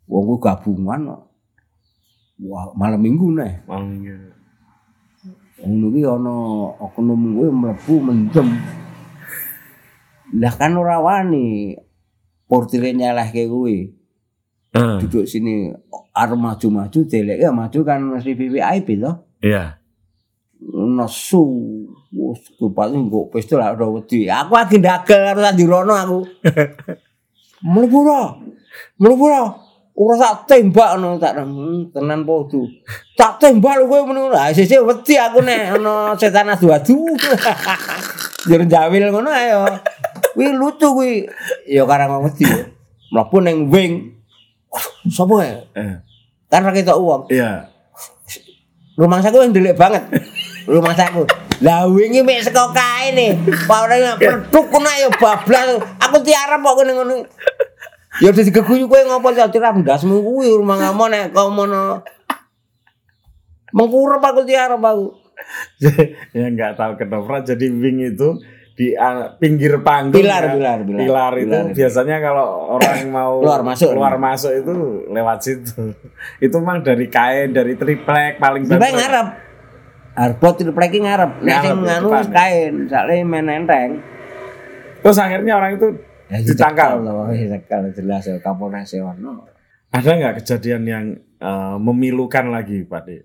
Wong ku gabungan. Wah, malam minggu neh. Ngono kuwi ana oknum kuwi mlebu mendem. Lah kan ora wani portire nyelehke kuwi. Duduk sini arep maju-maju deleke maju kan mesti VIP to. Iya. Nesu wis kupate nggo pistol ora wedi. Aku lagi ndagel karo Dirono aku. Mlebu ora. Ora tak tembak ngono tak tenan podo. Tak tembak kowe ngono. Ha sesuk wedi aku nek ana setan adu-adu. Jare jawil ngono ae yo. Kuwi lucu kuwi. Ya karang wedi. Mlebu ning wing. Sopo ae? Kan ra ketok wong. Iya. Rumah saku yang delik banget. Rumah saku. Lah wingi mek seko kae ne. Ora pertuk kena yo bablas. Aku tiarep kok ngono. Ya wis digeguyu kowe ngopo ya tirah ndasmu kuwi rumah ngamo nek kono. Mengkurep aku tiarep aku. Ya enggak tahu kenapa jadi wing itu di pinggir panggung. Pilar itu pilar. Biasanya kalau orang mau keluar masuk itu lewat situ. Itu memang dari kain, dari triplek paling banter. Ngarep. Arpot triplek iki ngarep. Nek sing nganu kain, sakle men enteng. Terus akhirnya orang itu ditangkal loh, kalau jelas ya Kapolres Sewono. Ada nggak kejadian yang memilukan lagi Pak D?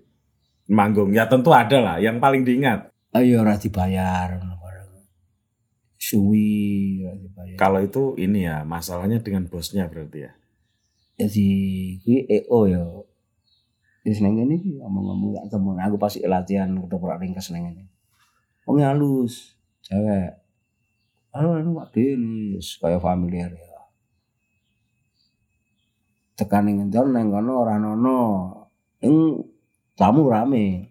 Manggung ya tentu ada lah, yang paling diingat. Ayo ora dibayar, suwi ora dibayar. Kalau itu ini ya masalahnya dengan bosnya berarti ya. Jadi gue EO ya. Di seneng ini omong-omong tak temen aku pasti latihan ketoprak ringkas seneng ini. Wong halus, cewek. Anu Pak D wis kaya familiar ya. Tekan ning ndol nang kono ora ana. Ing tamu rame.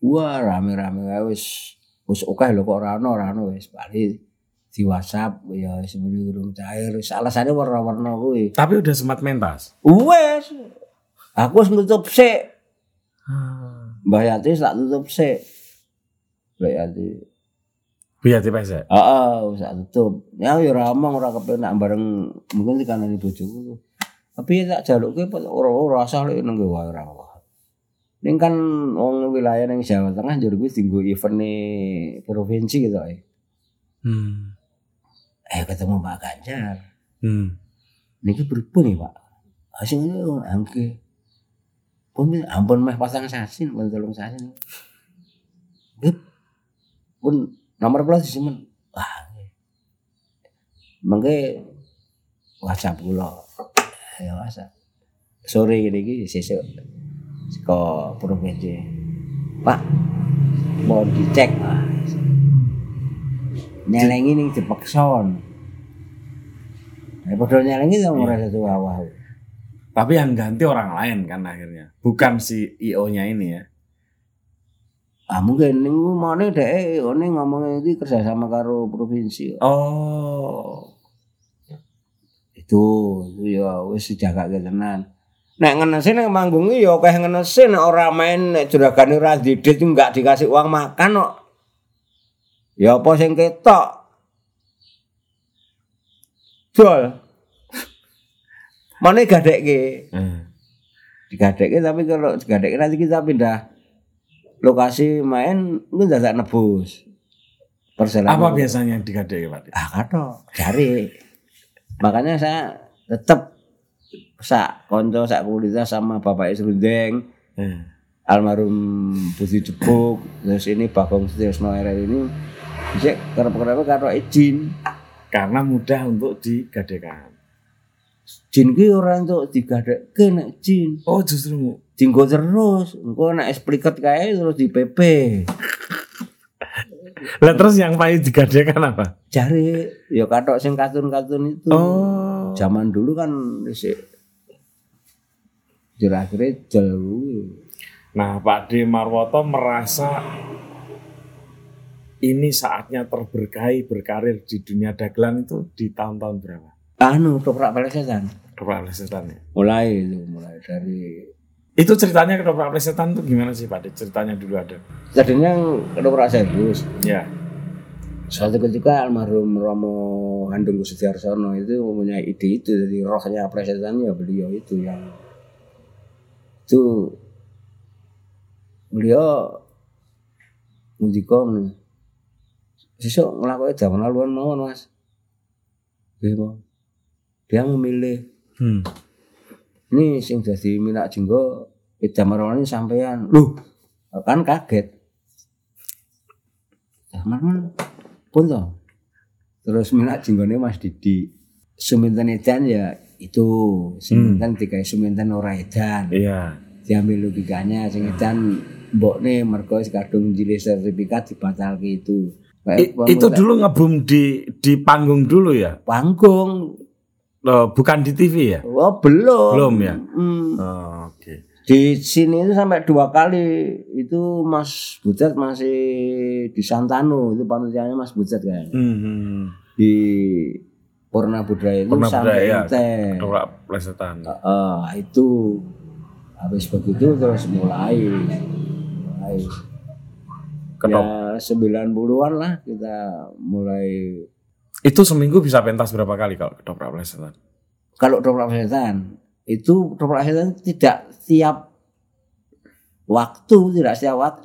Wah, rame-rame wis oke lho kok ora ana wis bali di WhatsApp ya wis muni urung cair. Alasane warna-warna kuwi. Tapi udah semat mentas. Wis. Aku wis nutup sik. Mbak Yati tak tutup sik. Biar dipesek? Usah tutup. Ya ora omong, ora kepenak bareng mungkin dikanani bojoku. Tapi tak jalukke ora asah lek nang wae ora. Ning kan wong wilayah ning Jawa Tengah njur kuwi dienggo event-e provinsi gitu ae. Ayo ketemu Pak Ganjar. Niki berpun ya, Pak. Asing ngono angke. Ampun meh pasang sasin, pun tolong sasin. Pun nomor plus simen. Wah. Mengke WhatsApp kula. Ya WhatsApp. Sore ngene iki sesuk saka provinsi. Pak, mau dicek. Nyelengi ning dipekson. Nek padha nyelengi to ora satu awah. Tapi yang ganti orang lain kan akhirnya. Bukan si IO-nya ini ya. Mungkin niku mone dhek one ngomong iki kerja sama karo provinsi. Oh. Itu ya wis dijagake tenan. Nek ngenesi nek manggung iki ya akeh ngenesi nek ora main nek juragane ora didit enggak dikasih uang makan kok. Ya apa sing ketok? Jol. Mone gadekke. Digadekke tapi kalau digadekke nanti kita pindah lokasi main itu tidak nebus. Perselang apa biasanya yang digadai Pak? Kato, cari. Makanya saya tetap sak konco, sak kulita sama Bapak Isrundeng, almarhum Budi Jebuk, terus ini Bagong Setiosno RR ini bisa kerap-kerap karo izin. Karena mudah untuk digadaikan. Jin ki ora entuk digadeke nek jin. Oh justru dinggo terus, engko nek espliket kae terus di PP. Lah terus yang paling digadekan apa? Jare ya kathok sing katun-katun itu. Oh. Zaman dulu kan isih juragere jelu. Nah, Pak D Marwoto merasa ini saatnya terberkahi berkarir di dunia dagelan itu di tahun-tahun berapa? Ketoprak Plesetan. Ketoprak Plesetan ya. Mulai dari itu ceritanya Ketoprak Plesetan itu gimana sih Pak? Ceritanya dulu ada. Tadinya ketoprak serius. Ya. Suatu ketika almarhum Romo Handung Kusudiarsono itu mempunyai ide itu dari rohnya Plesetan ya beliau itu yang itu beliau ngendikan sesuk nglakoni jaman laluan mawon Mas. Dia memilih. Ini sing dadi minak jenggo Ida Marwani sampean. Loh, kan kaget. Jaman pun to. Terus minak jenggone Mas Didi. Suminten edan ya itu suminten dikai suminten ora edan. Iya. Diambil logikanya sing edan mbokne mergo kadung jilih sertifikat dibatalke itu. Itu dulu ngebum di panggung dulu ya? Panggung. Loh, bukan di TV ya? Oh, belum. Belum ya? Oh, okay. Di sini itu sampai 2 kali. Itu Mas Butet masih di Santano. Itu panitianya Mas Butet kayaknya. Di Purna Budaya itu Purna sampai Budaya, Ketoprak Plesetan. Itu. Habis begitu terus mulai. Ya 90-an lah kita mulai. Itu seminggu bisa pentas berapa kali kalau Ketoprak Plesetan? Kalau Ketoprak Plesetan itu tidak tiap waktu,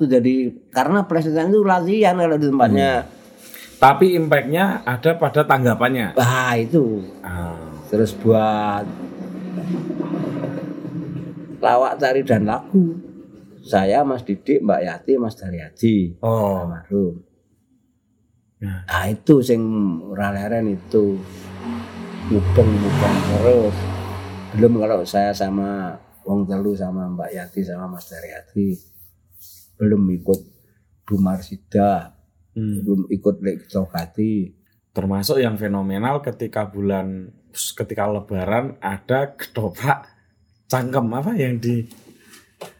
jadi karena plesetan itu latihan kalau di tempatnya. Tapi impact-nya ada pada tanggapannya. Bah itu. Terus buat lawak tari dan lagu. Saya Mas Didi, Mbak Yati, Mas Daryadi. Almarhum. Nah, itu sing ora leren itu. Mubeng-mubeng terus. Belum kalau saya sama wong telu sama Mbak Yati sama Mas Daryadi. Belum ikut Bu Marsidah. Belum ikut Pak Gito Gati. Termasuk yang fenomenal ketika lebaran ada ketoprak cangkem apa yang di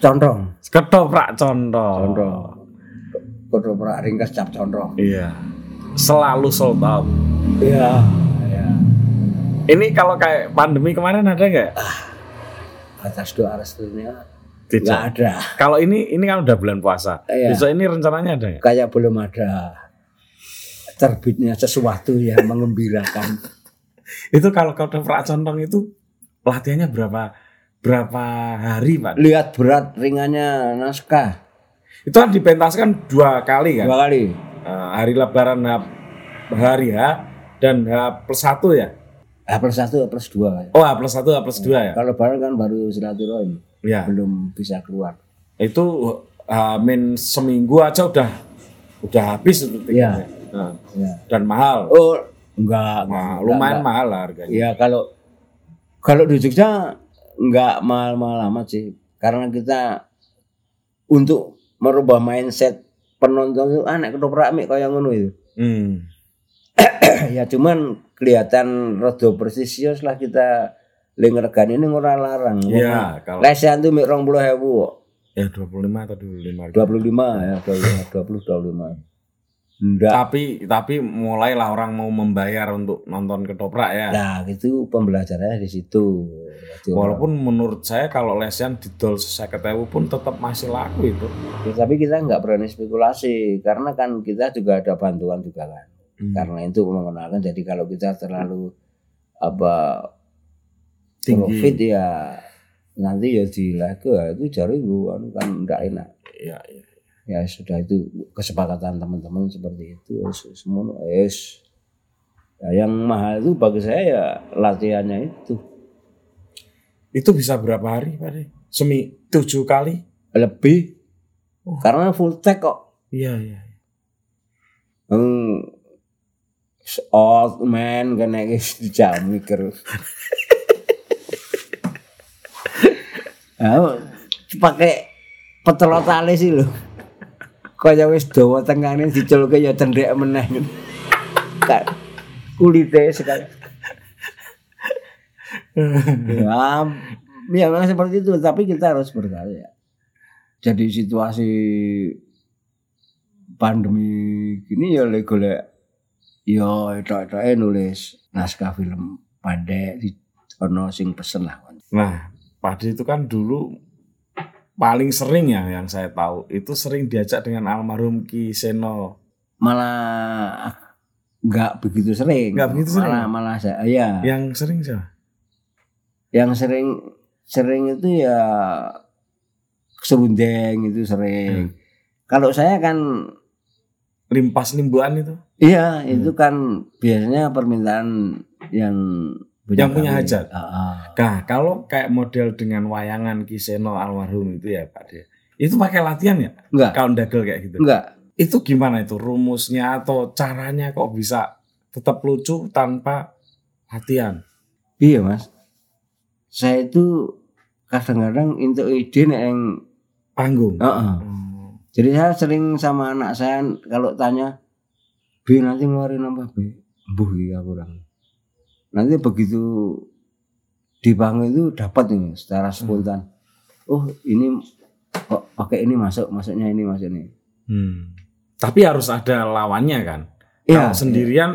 Condong. Ketoprak condong. Ketoprak ringkas cap condong. Iya. Selalu sold out. Iya. Ini kalau kayak pandemi kemarin ada enggak? Atas doa restunya tidak ada. Kalau ini kan udah bulan puasa. Besok ini rencananya ada ya? Kayak belum ada terbitnya sesuatu yang mengembirakan. Itu kalau ketoprak condong itu latihannya berapa hari Pak? Lihat berat ringannya naskah. Itu kan dipentaskan 2 kali kan? 2 kali. Hari lebaran hari H dan H+1 ya? H+1, H+2. Oh H+1, H+2 ya? Kalau lebaran kan baru silaturahim. Ya. Belum bisa keluar. Itu seminggu aja udah habis seperti ya. Dan mahal. Oh enggak. Nah, lumayan enggak. Mahal lah harganya. Ya kalau di Jogja enggak mahal-mahal amat sih. Karena kita untuk merubah mindset penonton itu anak ketoprak mik kaya ngono itu. Ya cuman kelihatan rada prestisius lah kita lingregane ning ora larang. Iya, kalau lesehan itu mik 20.000 kok. Ya 25 atau 25. 25 ya, 20 25. Nggak. Tapi mulailah orang mau membayar untuk nonton ketoprak ya. Nah, itu pembelajarannya di situ. Walaupun menurut saya kalau lesehan didol 50.000 pun tetap masih laku itu. Ya, tapi kita nggak berani spekulasi karena kan kita juga ada bantuan juga kan. Karena itu mengenalkan, jadi kalau kita terlalu tinggi profit ya nanti ya dilaku ya, itu jari gua kan nggak enak. Iya. Ya sudah itu kesepakatan teman-teman seperti itu semua yang mahal itu bagi saya ya latihannya itu. Itu bisa berapa hari Pak De? 7 kali lebih. Karena full tag kok. Iya. Old man kena guys jam mikir. Pakai petelot alis sih loh. Kaya wis dawa tengane diculke ya cendhek meneh. Kulite sekali. Ya memang seperti itu, tapi kita harus berkarya. Jadi situasi pandemi gini ya golek ya tok-toke nulis naskah film pendek ono sing pesen lah. Nah, Pakde itu kan dulu paling sering ya yang saya tahu itu sering diajak dengan almarhum Ki Seno. Malah enggak begitu sering. Malah saya ya. Yang sering siapa? Yang sering itu ya serundeng itu sering. Kalau saya kan limpas limbuan itu. Iya, itu kan biasanya permintaan yang punya hajat. Nah, kalau kayak model dengan wayangan Ki Seno almarhum itu ya Pak De, itu pakai latihan ya? Enggak. Kalau dagel kayak gitu? Enggak. Itu gimana itu rumusnya atau caranya kok bisa tetap lucu tanpa latihan? Iya Mas, saya itu kadang-kadang untuk ide yang panggung. Jadi saya sering sama anak saya kalau tanya, B nanti ngeluarin apa B? Mbuh ya kurang. Nanti begitu dipanggil itu dapat ini secara spontan. Oh ini kok pakai ini masuk, masuknya ini masuk ini. Tapi harus ada lawannya kan. Kalau sendirian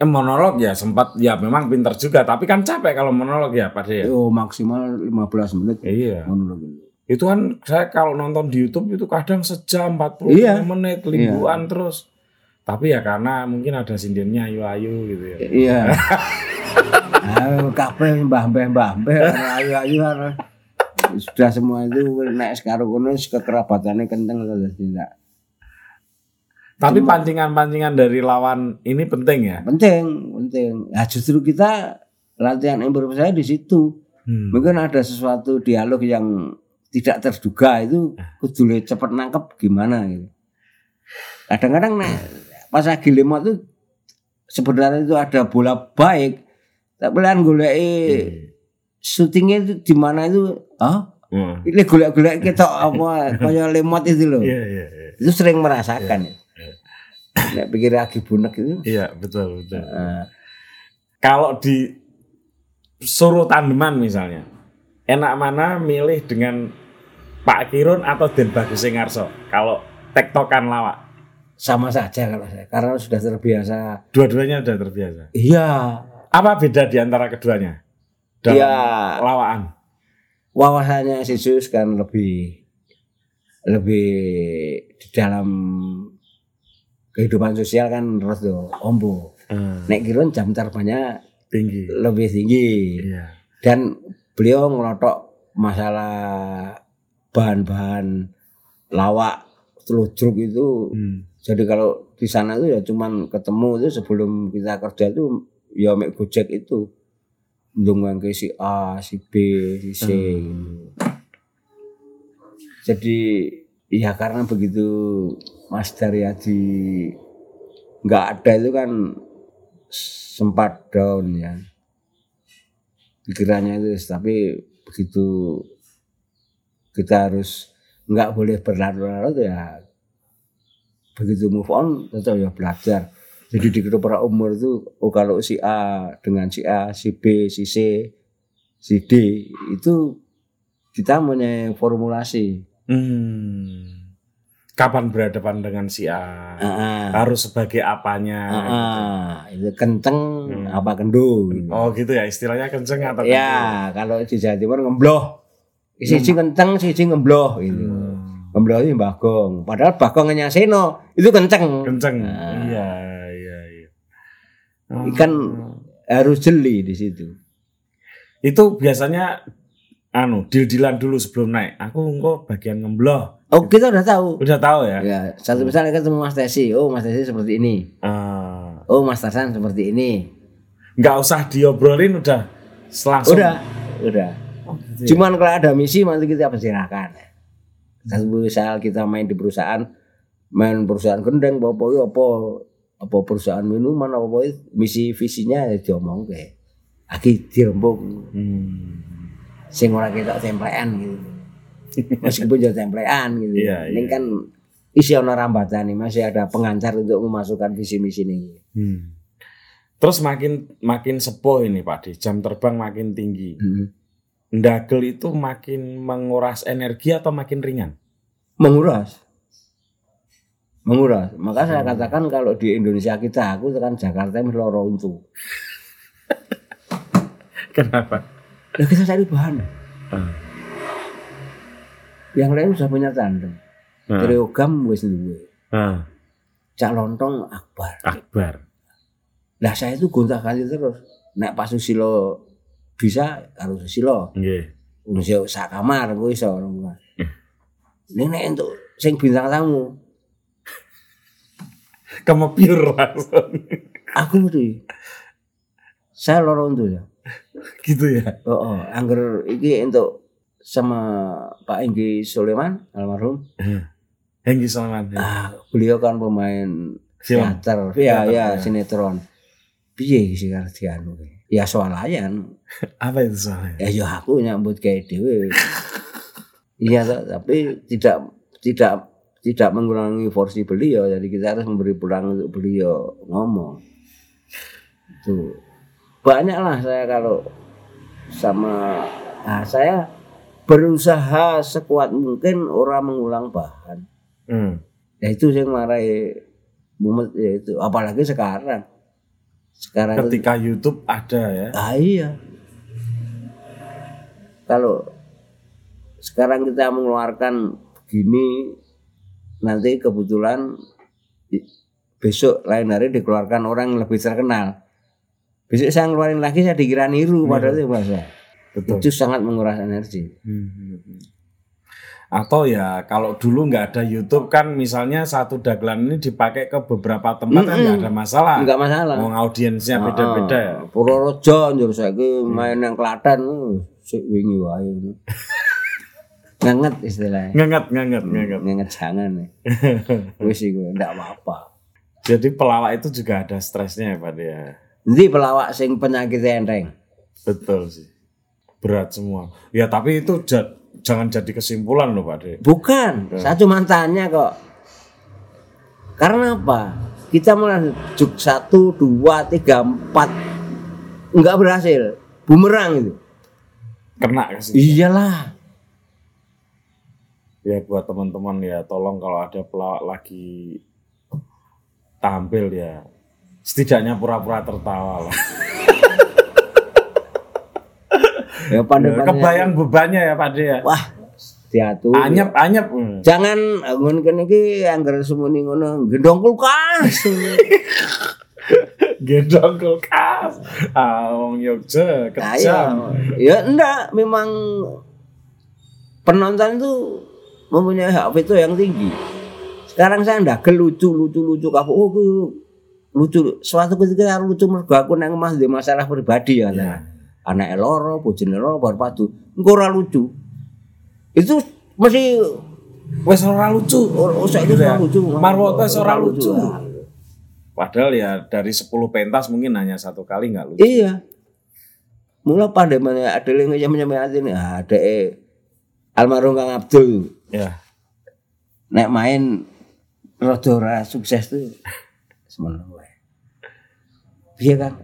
monolog ya sempat ya memang pintar juga, tapi kan capek kalau monolog ya Pak De. Oh maksimal 15 menit monolog itu. Itu kan saya kalau nonton di YouTube itu kadang sejam 40 menit limbuan terus. Tapi ya karena mungkin ada sindirnya ayu-ayu gitu ya. Iya. Kabeh mbah-mbah ayu-ayu sudah semua itu naik karo kono kekerabatannya kental terus tidak. Tapi pancingan-pancingan dari lawan ini penting ya? Penting. Nah, justru kita latihan improvisasi saya di situ. Mungkin ada sesuatu dialog yang tidak terduga itu kudu cepat nangkep gimana gitu. Kadang-kadang pas lagi lemot itu sebenarnya itu ada bola baik. Tapi kan goleki syutingnya itu di mana itu? Ini golek-golek kita apa kaya lemot itu loh. Itu sering merasakan. Nggak pikir lagi bunek itu. Iya betul. Kalau disuruh tandeman misalnya, enak mana milih dengan Pak Kirun atau Den Bagus Singarso? Kalau tektokan lawak sama saja kalau saya, karena sudah terbiasa. Dua-duanya sudah terbiasa. Iya. Apa beda di antara keduanya? Dalam lawakan. Wawasannya Sisus kan lebih di dalam kehidupan sosial kan rodo ombo. Nek Kirun jam terbangnya tinggi, lebih tinggi. Iya. Dan beliau ngelotok masalah bahan-bahan lawak teludruk itu. Jadi kalau di sana itu ya cuman ketemu itu sebelum kita kerja itu ya mek gojek itu ndongan ke si A, si B, si C. Jadi ya karena begitu Mas Daryadi nggak ada itu kan sempat down ya pikirannya itu, tapi begitu kita harus nggak boleh berlarut-larut ya begitu move on tetap ya belajar. Jadi di ketoprak umur itu kalau si A dengan si A, si B, si C, si D itu kita punya formulasi. Kapan berhadapan dengan si A, harus sebagai apanya. Gitu. Itu kenceng apa kendo. Oh gitu ya, istilahnya kenceng atau kendo. Ya, kalau di Jawa Timur ngembloh. Siji kenceng, siji ngembloh gitu. Ngembloh itu Bagong. Padahal Bagong nyaseno, itu kenceng. Iya. Ikan harus jeli di situ. Itu biasanya deal-dealan dulu sebelum naik. Aku engko bagian ngembloh. Oh kita udah tahu. Udah tahu ya. Ya satu misalnya ketemu Mas Desi. Oh Mas Desi seperti ini. Oh Mas Tarsan seperti ini. Gak usah diobrolin udah langsung. Udah. Oh, gitu. Cuman kalau ada misi nanti kita persilahkan. Satu misal kita main perusahaan gendeng apa perusahaan minuman apa misi visinya diomong kayak aki dirembung. Sing ora ketok tempelan gitu. Meskipun jauh templean gitu, ini kan isi ono rambatan nih, masih ada pengantar untuk memasukkan visi misi ini. Terus makin sepuh ini Pak De, jam terbang makin tinggi. Ndagel itu makin menguras energi atau makin ringan? Menguras. Maka saya katakan kalau di Indonesia kita, aku tekan Jakarta meloro untu. Kenapa? Lah kita cari bahan. Yang lain sudah punya tandem. Triogam wis duwe. Cak lontong Akbar. Lah saya itu gonta-ganti terus. Nek Pak Susilo bisa karo Susilo. Nggih. Wong sak kamar kuwi iso. Ini nek entuk sing bintang tamu. Kemepir langsung. Aku metu. Saya loro ndu ya. Gitu ya. Heeh, angger iki entuk sama Pak Enggi Suleman almarhum. Enggi Suleman. Ah, beliau kan pemain teater. Ya, ya, sinetron. Piye sing arep dianu kuwi? Ya soal layan. Apa itu soalnya? Ya yo aku nyambut gawe dhewe. Iya, tapi tidak mengurangi porsi beliau. Jadi kita harus memberi peluang untuk beliau ngomong. Tuh. Banyaklah saya kalau sama, nah saya berusaha sekuat mungkin orang mengulang bahan. Ya itu yang marai bumet ya itu. Apalagi sekarang. Sekarang ketika itu, YouTube ada ya. Ah iya. Kalau sekarang kita mengeluarkan begini, nanti kebetulan besok lain hari dikeluarkan orang yang lebih terkenal. Besok saya ngeluarin lagi saya dikira niru padahal itu bahasa. Betul. Itu sangat menguras energi. Atau ya kalau dulu nggak ada YouTube kan misalnya satu dagelan ini dipakai ke beberapa tempat kan nggak ada masalah. Nggak masalah. Mau audiensnya beda-beda ya. Purworejo njur saiki main nang Klaten sik wingi wae. Nganget istilahnya. Nganget jangan. Wis iku ndak apa-apa. Jadi pelawak itu juga ada stresnya ya Pak ya. Jadi pelawak sing penyakit enteng. Betul sih. Berat semua. Ya tapi itu jangan jadi kesimpulan loh Pak De. Bukan. Saya cuma tanya kok. Karena apa? Kita melanjut 1, 2, 3, 4. Enggak berhasil. Bumerang itu. Kena kesini. Iyalah. Ya buat teman-teman ya tolong kalau ada pelawak lagi tampil ya setidaknya pura-pura tertawa lah. Ya kebayang bebannya ya Pak De ya. Wah, diatur. Anyep. Jangan ngon kene iki angger semune ngono gendong kulkas. Gendong kulkas. Ah wong Yogyakarta kejam. Ya enggak, memang penonton itu mempunyai hak veto yang tinggi. Sekarang saya ndak lucu lucu suatu ketika lucu mergo aku nang omah ndek masalah pribadi ya. Anake loro, bojone loro, barpadu. Engko ora lucu. Itu mesti wis ora lucu. Saiki ora lucu. Marwoto ora lucu. Padahal ya dari 10 pentas mungkin hanya satu kali enggak lucu. Iya. Mula pandemane adele nyem-nyemati dheke almarhum Kang Abdur. Ya. Nek main rada ora sukses tuh. Semono wae. Piye kan?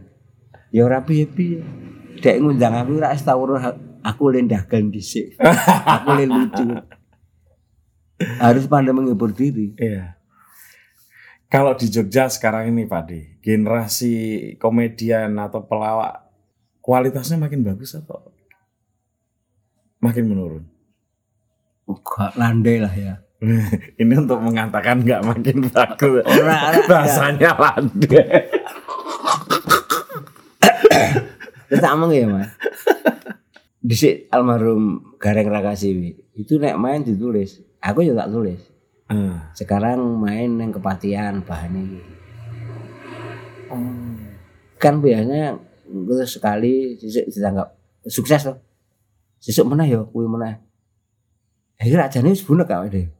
Ya ora piye-piye. Dek ngundang aku ora tau urus aku len dagang dhisik. Aku len lucu. Harus pandai menghibur diri. Iya. Kalau di Jogja sekarang ini Pak De, generasi komedian atau pelawak kualitasnya makin bagus atau makin menurun? Enggak landai lah ya. Ini untuk mengatakan nggak makin bagus. Bahasanya landai. Kita amang ya Mas. Dhisik almarhum Gareng Rakasiwi itu nek main ditulis. Aku juga tak tulis. Sekarang main yang Kepatihan bahane. Kan biasanya terus sekali sesuk ditanggap sukses loh. Sesuk meneh ya kuwi meneh. Akhirnya ajane wis bunek awake dhewe.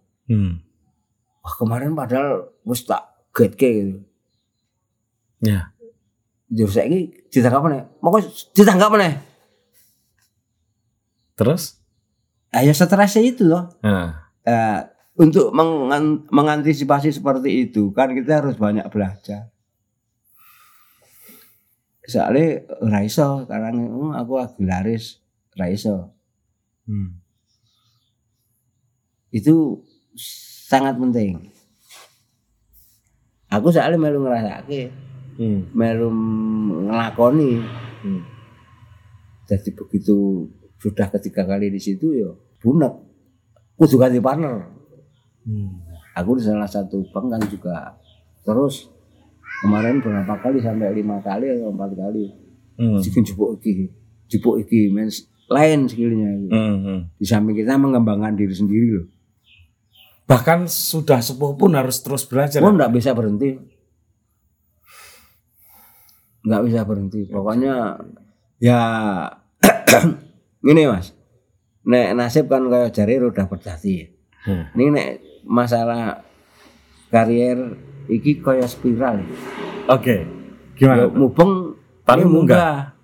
Wah, kemarin padahal wis tak getke gitu. Ya. Jur saiki ditanggap meneh. Moko ditanggap meneh. Terus? Ayo stresnya itu loh. Untuk mengantisipasi seperti itu kan kita harus banyak belajar. Soalnya raiso sekarang aku agularis raiso. Itu sangat penting. Aku soalnya melu ngrasake. Melu ngelakoni. Jadi begitu sudah ketiga kali di situ ya bunek. Aku juga di partner. Aku di salah satu bank kan juga terus kemarin berapa kali sampai 5 kali atau 4 kali. Sikin jupuk iki lain skillnya. Di samping kita mengembangkan diri sendiri loh. Bahkan sudah sepuh pun harus terus belajar. Gue nggak bisa berhenti, nggak bisa berhenti. Pokoknya ya ini mas, nek nasib kan kayak jari udah berdasi. Ini nek masalah karier iki kayak spiral. Oke, gimana? Mubeng, tapi munggah.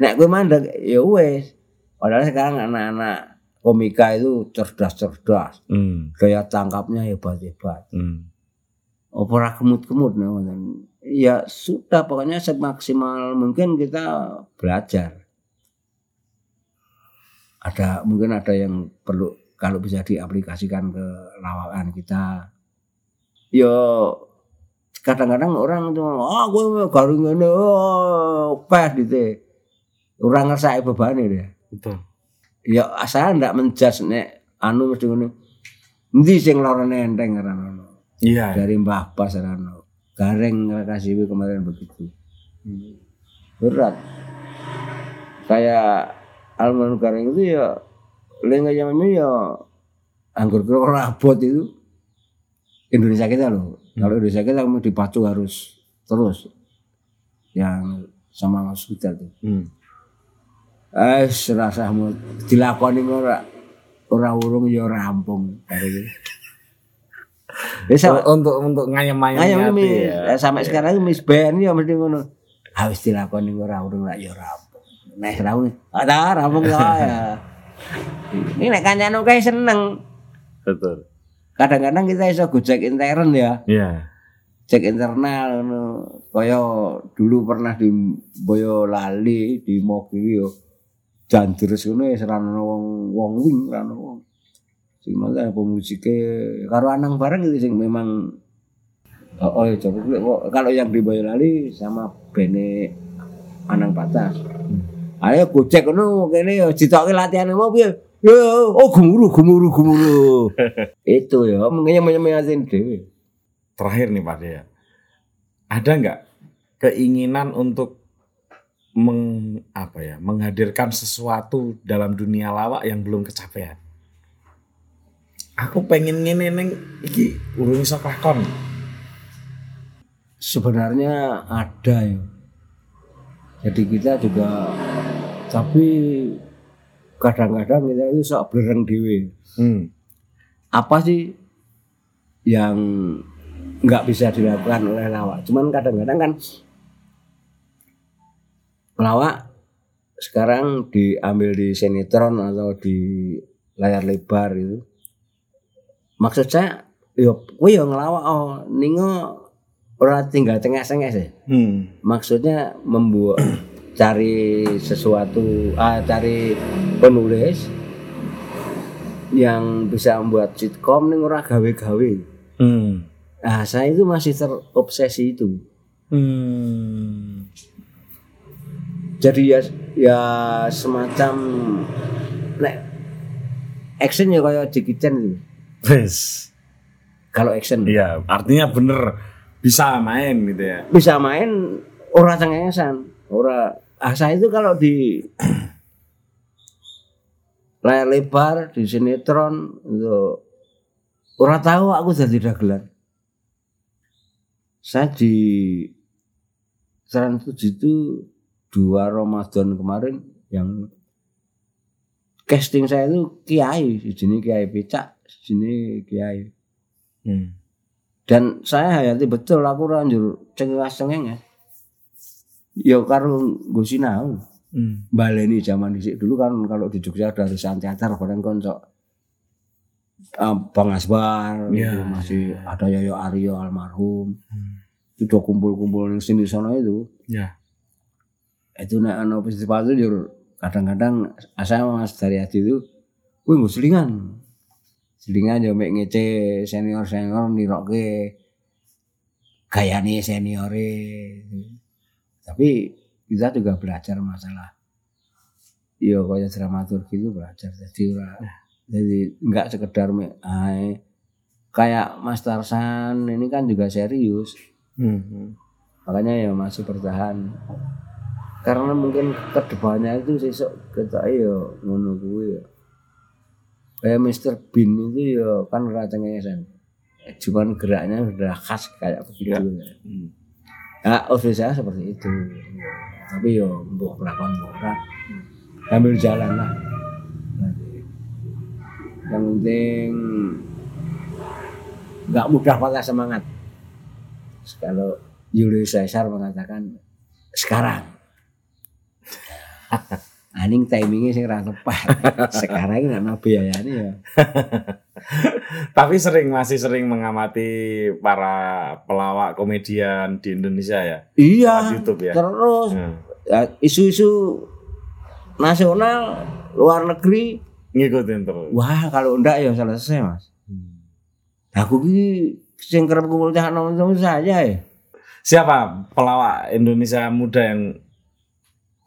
Nek gue mandek, ya wes. Padahal sekarang anak-anak komika itu cerdas-cerdas, gaya tangkapnya hebat-hebat. Opera kemut-kemut namanya. Ya sudah, pokoknya semaksimal mungkin kita belajar. Ada mungkin ada yang perlu kalau bisa diaplikasikan ke lawakan kita. Yo kadang-kadang orang itu, gue garing ini, pas gitu. Orang ngerasa beban ini. Betul. Ya saya ndak menjudge nek anu mesti ngono. Endi sing lorone enteng karano. Iya. Dari Mbah Pas karano. Gareng kasih kemarin begitu. Berat. Kayak almarhum Gareng itu ya leng jamannya ya anggur kerabot itu Indonesia kita loh. Kalau Indonesia kita mau dipacu harus terus yang sama Mas Butet itu. Rasahmu dilakoni ora urung ya rampung kare. Wis untuk ngayem-ayem ya. Sampai sekarang Miss Ben ya mesti ngono. Wis dilakoni ora urung ya rampung. Nek rampung, ada rampung ya. Ini nek kancane kae seneng. Betul. Kadang-kadang kita iso gojek intern ya. Iya. Cek internal ngono. Kaya dulu pernah di Boyolali di Mogiyo. Dan terus ini serana wong wing, serana wong. Sebenarnya pemusiknya, kalau anang bareng itu sih memang. Oh ya, kalau yang di Boyolali sama bene anang patah. Ayo gojek itu mungkin ditoknya latihan mau biar. Oh gemuruh. Itu ya, mengenyam-nyamin dewe. Terakhir nih Pak Dea, ada nggak keinginan untuk menghadirkan sesuatu dalam dunia lawak yang belum kecapean. Aku pengen neng iki urung iso kelakon. Sebenarnya ada ya. Jadi kita juga tapi kadang-kadang kita itu sok blereng dhewe. Apa sih yang enggak bisa dilakukan oleh lawak? Cuman kadang-kadang kan lawak sekarang diambil di sinetron atau di layar lebar itu. Maksud saya, yo, kui yo ngelawak ningo orang tinggal tengah-tengah sih. Maksudnya membuat cari sesuatu, cari penulis yang bisa membuat sitkom ning ora gawe-gawe. Nah, saya itu masih terobsesi itu. Jadi ya semacam action ya kayak Jackie Chan gitu. Yes. Kalau action. Iya, artinya bener bisa main gitu ya. Bisa main ora cengengesan, ora asa itu kalau di layar lebar, di sinetron itu ora tahu aku jadi dagelan. Saya di Trans 7 itu 2 Ramadan kemarin yang casting saya itu kiai, di sini kiai pecak, di sini kiai. Dan saya hayati betul aku ranjur cengeng-cengeng ya. Ya karo nggo sinau. Baleni zaman dhisik dulu kan kalau di Jogja ada resan teater bareng konco. Bang Asbar yeah. Masih ada Yoyo Aryo almarhum. Itu do kumpul-kumpul di sini sana itu. Yeah. Itu nek ana festival itu kadang-kadang saya Mas Daryadi itu kuwi nggo selingan. Selingan yo mek ngece senior-senior nirokke gayane seniore. Tapi kita juga belajar masalah. Yo kaya dramaturgi itu belajar dadi ora. Jadi enggak sekedar kayak Mas Tarsan ini kan juga serius. Makanya ya masih bertahan. Karena mungkin kedepannya itu sesuk kita ya ngono kuwi ya. kayak Mr. Bean itu ya kan racengnya cuman geraknya sudah khas kayak begitu. Ya. Nah, ofisialnya seperti itu. Tapi ya mbok-mbok ambil jalan lah. Yang penting enggak mudah patah semangat. Kalau Julius Caesar mengatakan sekarang. Aning timingnya sih rasa tepat. Sekarang ini nggak biayanya ya. Tapi masih sering mengamati para pelawak komedian di Indonesia ya. Iya. YouTube ya. Terus ya, isu-isu nasional luar negeri ngikutin terus. Wah kalau enggak ya selesai mas. Aku ini sing kerep kumpul cah nom-nom saja ya. Siapa pelawak Indonesia muda yang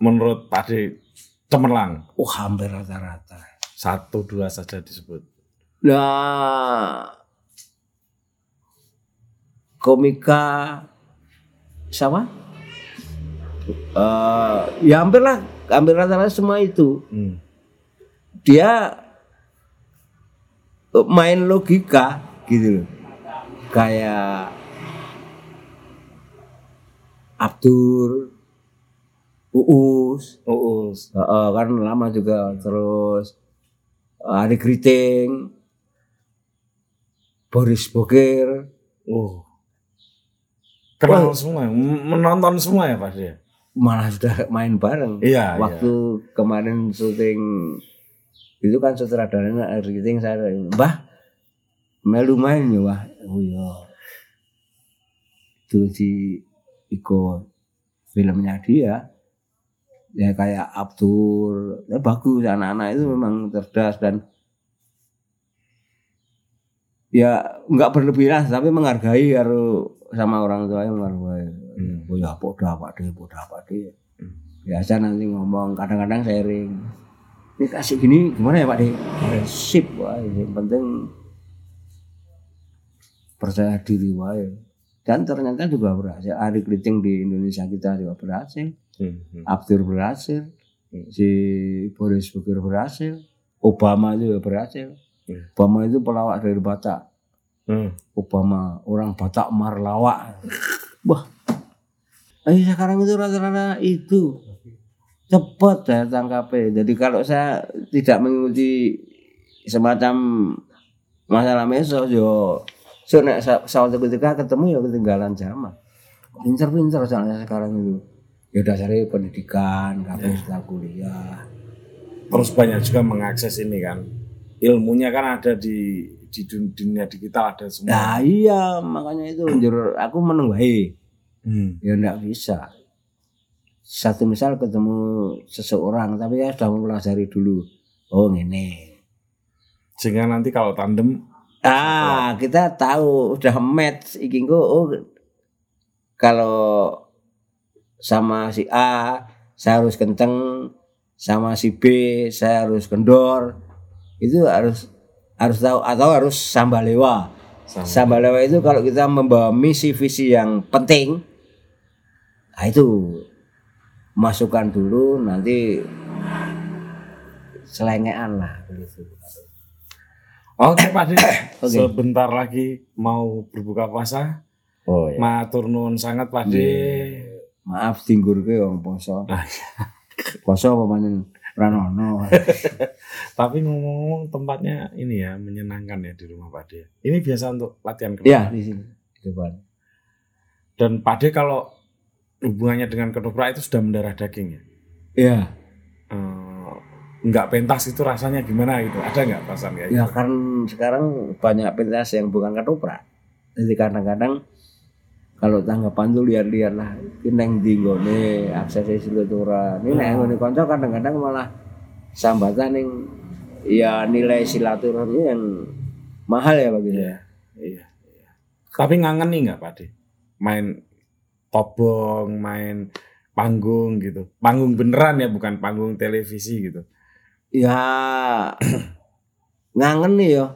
menurut Pak D cemerlang? Oh hampir rata-rata. 1-2 saja disebut. Nah, komika sama? Ya hampir rata-rata semua itu. Dia main logika gitu loh. Kayak Abdur, Uus. Kan lama juga. Terus Arie Kriting, Boris Bokir. Kenal semua, menonton semua ya Pak dia? Malah sudah main bareng. Iya. Waktu kemarin syuting itu kan sutradaranya Arie Kriting, saya mbah melu main ya wah. Oh iya. Itu di ikut filmnya dia. Ya kayak Abdur, ya bagus anak-anak itu memang cerdas dan ya enggak berlebihan tapi menghargai karo sama orang tua yang menghargai. Oh ya Pak D. Biasa nanti ngomong kadang-kadang sharing. Ini kasih gini gimana ya Pak D? Sip wae, yang penting percaya diri wae. Dan ternyata juga berhasil. Arie Kriting di Indonesia kita juga berhasil. Abdur berhasil, si Boris Bokir berhasil, Obama juga berhasil. Obama itu pelawak dari Batak. Obama orang Batak marlawak. Wah, sekarang itu rata-rata itu cepat saya tangkapnya. Jadi kalau saya tidak mengikuti semacam masalah mesos, yo, suatu ketika ketemu ya ketinggalan zaman. Pinter-pinter soalnya sekarang itu. Ya udah cari pendidikan, gak perlu setelah kuliah. Terus banyak juga mengakses ini kan. Ilmunya kan ada di dunia digital ada semua. Nah iya makanya itu aku menunggu. Ya gak bisa. Satu misal ketemu seseorang tapi ya sudah mempelajari dulu. Oh ngene. Sehingga nanti kalau tandem. Kita tahu udah match iki engko. Oh kalau sama si A saya harus kenceng, sama si B saya harus kendor, itu harus tahu atau harus sambalewa. Sambalewa itu kalau kita membawa misi visi yang penting, nah itu masukkan dulu nanti selengean lah. Oke Pak D, sebentar lagi mau berbuka puasa. Matur nuwun sangat Pak D. Maaf tinggurke wong poso. Poso apa pancen ora ono. Tapi ngomong-ngomong tempatnya ini ya menyenangkan ya di rumah Pak D. Ini biasa untuk latihan ketoprak. Iya, di sini. Depan. Dan Pak D kalau hubungannya dengan ketoprak itu sudah mendarah daging ya. Iya. Enggak pentas itu rasanya gimana gitu? Ada enggak perasaan kayak gitu? Ya kan sekarang banyak pentas yang bukan ketoprak. Jadi kadang-kadang kalau tanggapan tuh liar-liar lah, neng dinggone aksesnya silaturahmi. Ini neng ngene kanca kadang-kadang malah sambatan yang ya nilai silaturahmi yang mahal ya bagi saya. Iya. Tapi ngangen nih nggak Pak D? Main tobong, main panggung gitu. Panggung beneran ya, bukan panggung televisi gitu. Ya ngangen nih yo.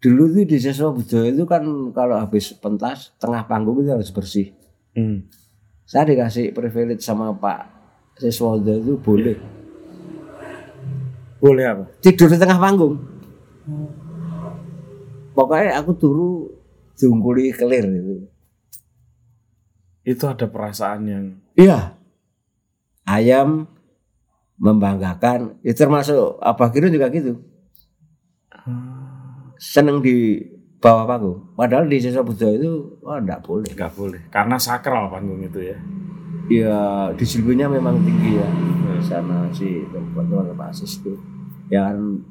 Dulu tuh di Siswo Budoyo itu kan kalau habis pentas tengah panggung itu harus bersih. Saya dikasih privilege sama Pak Seswondo itu boleh. Boleh apa? Tidur di tengah panggung. Pokoknya aku dulu diungkuli kelir itu. Itu ada perasaan yang iya. Ayam membanggakan, itu termasuk Abah Kirun juga gitu. Seneng di bawah panggung. Padahal di Siswo Budoyo itu enggak boleh. Enggak boleh. Karena sakral panggung itu ya. Ya, disiplinnya memang tinggi ya. Sama si teman-teman Asis itu. Ya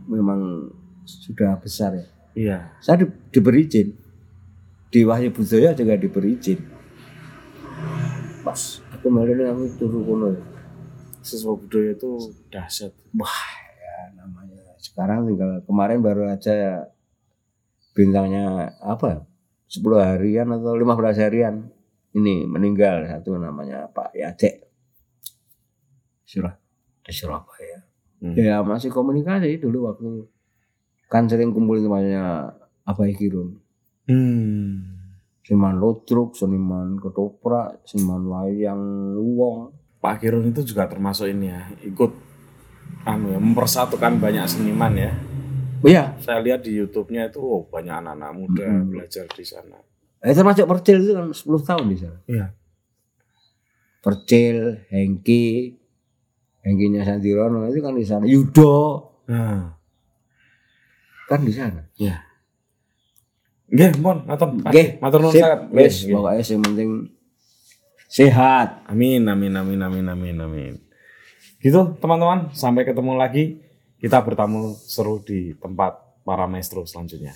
memang sudah besar ya. Iya. Saya diberi izin. Di Wahyu Budoyo juga diberi izin. Pas aku melu aku turu kono. Siswo Budoyo itu dahsyat. Wah, ya namanya. Sekarang tinggal kemarin baru aja bintangnya apa 10 harian atau 15 harian ini meninggal satu namanya Pak Yati Surabaya ya masih komunikasi dulu waktu kan sering kumpul namanya Abah Kirun seniman Lotruk, seniman Ketoprak, seniman Wayang Luwong. Pak Kirun itu juga termasuk ini ya ikut mempersatukan banyak seniman ya. Iya. Saya lihat di YouTube-nya itu banyak anak-anak muda belajar di sana. Termasuk Percil itu kan 10 tahun di sana. Iya. Percil, Hengki, Hengkinya Sandirono itu kan di sana. Yudo. Nah. Kan di sana. Iya. Nggih, mon, matur. Nggih, matur nuwun sanget. Wis, pokoke sing penting sehat. Amin, amin, amin, amin, amin, amin. Gitu, teman-teman, sampai ketemu lagi. Kita bertamu seru di tempat para maestro selanjutnya.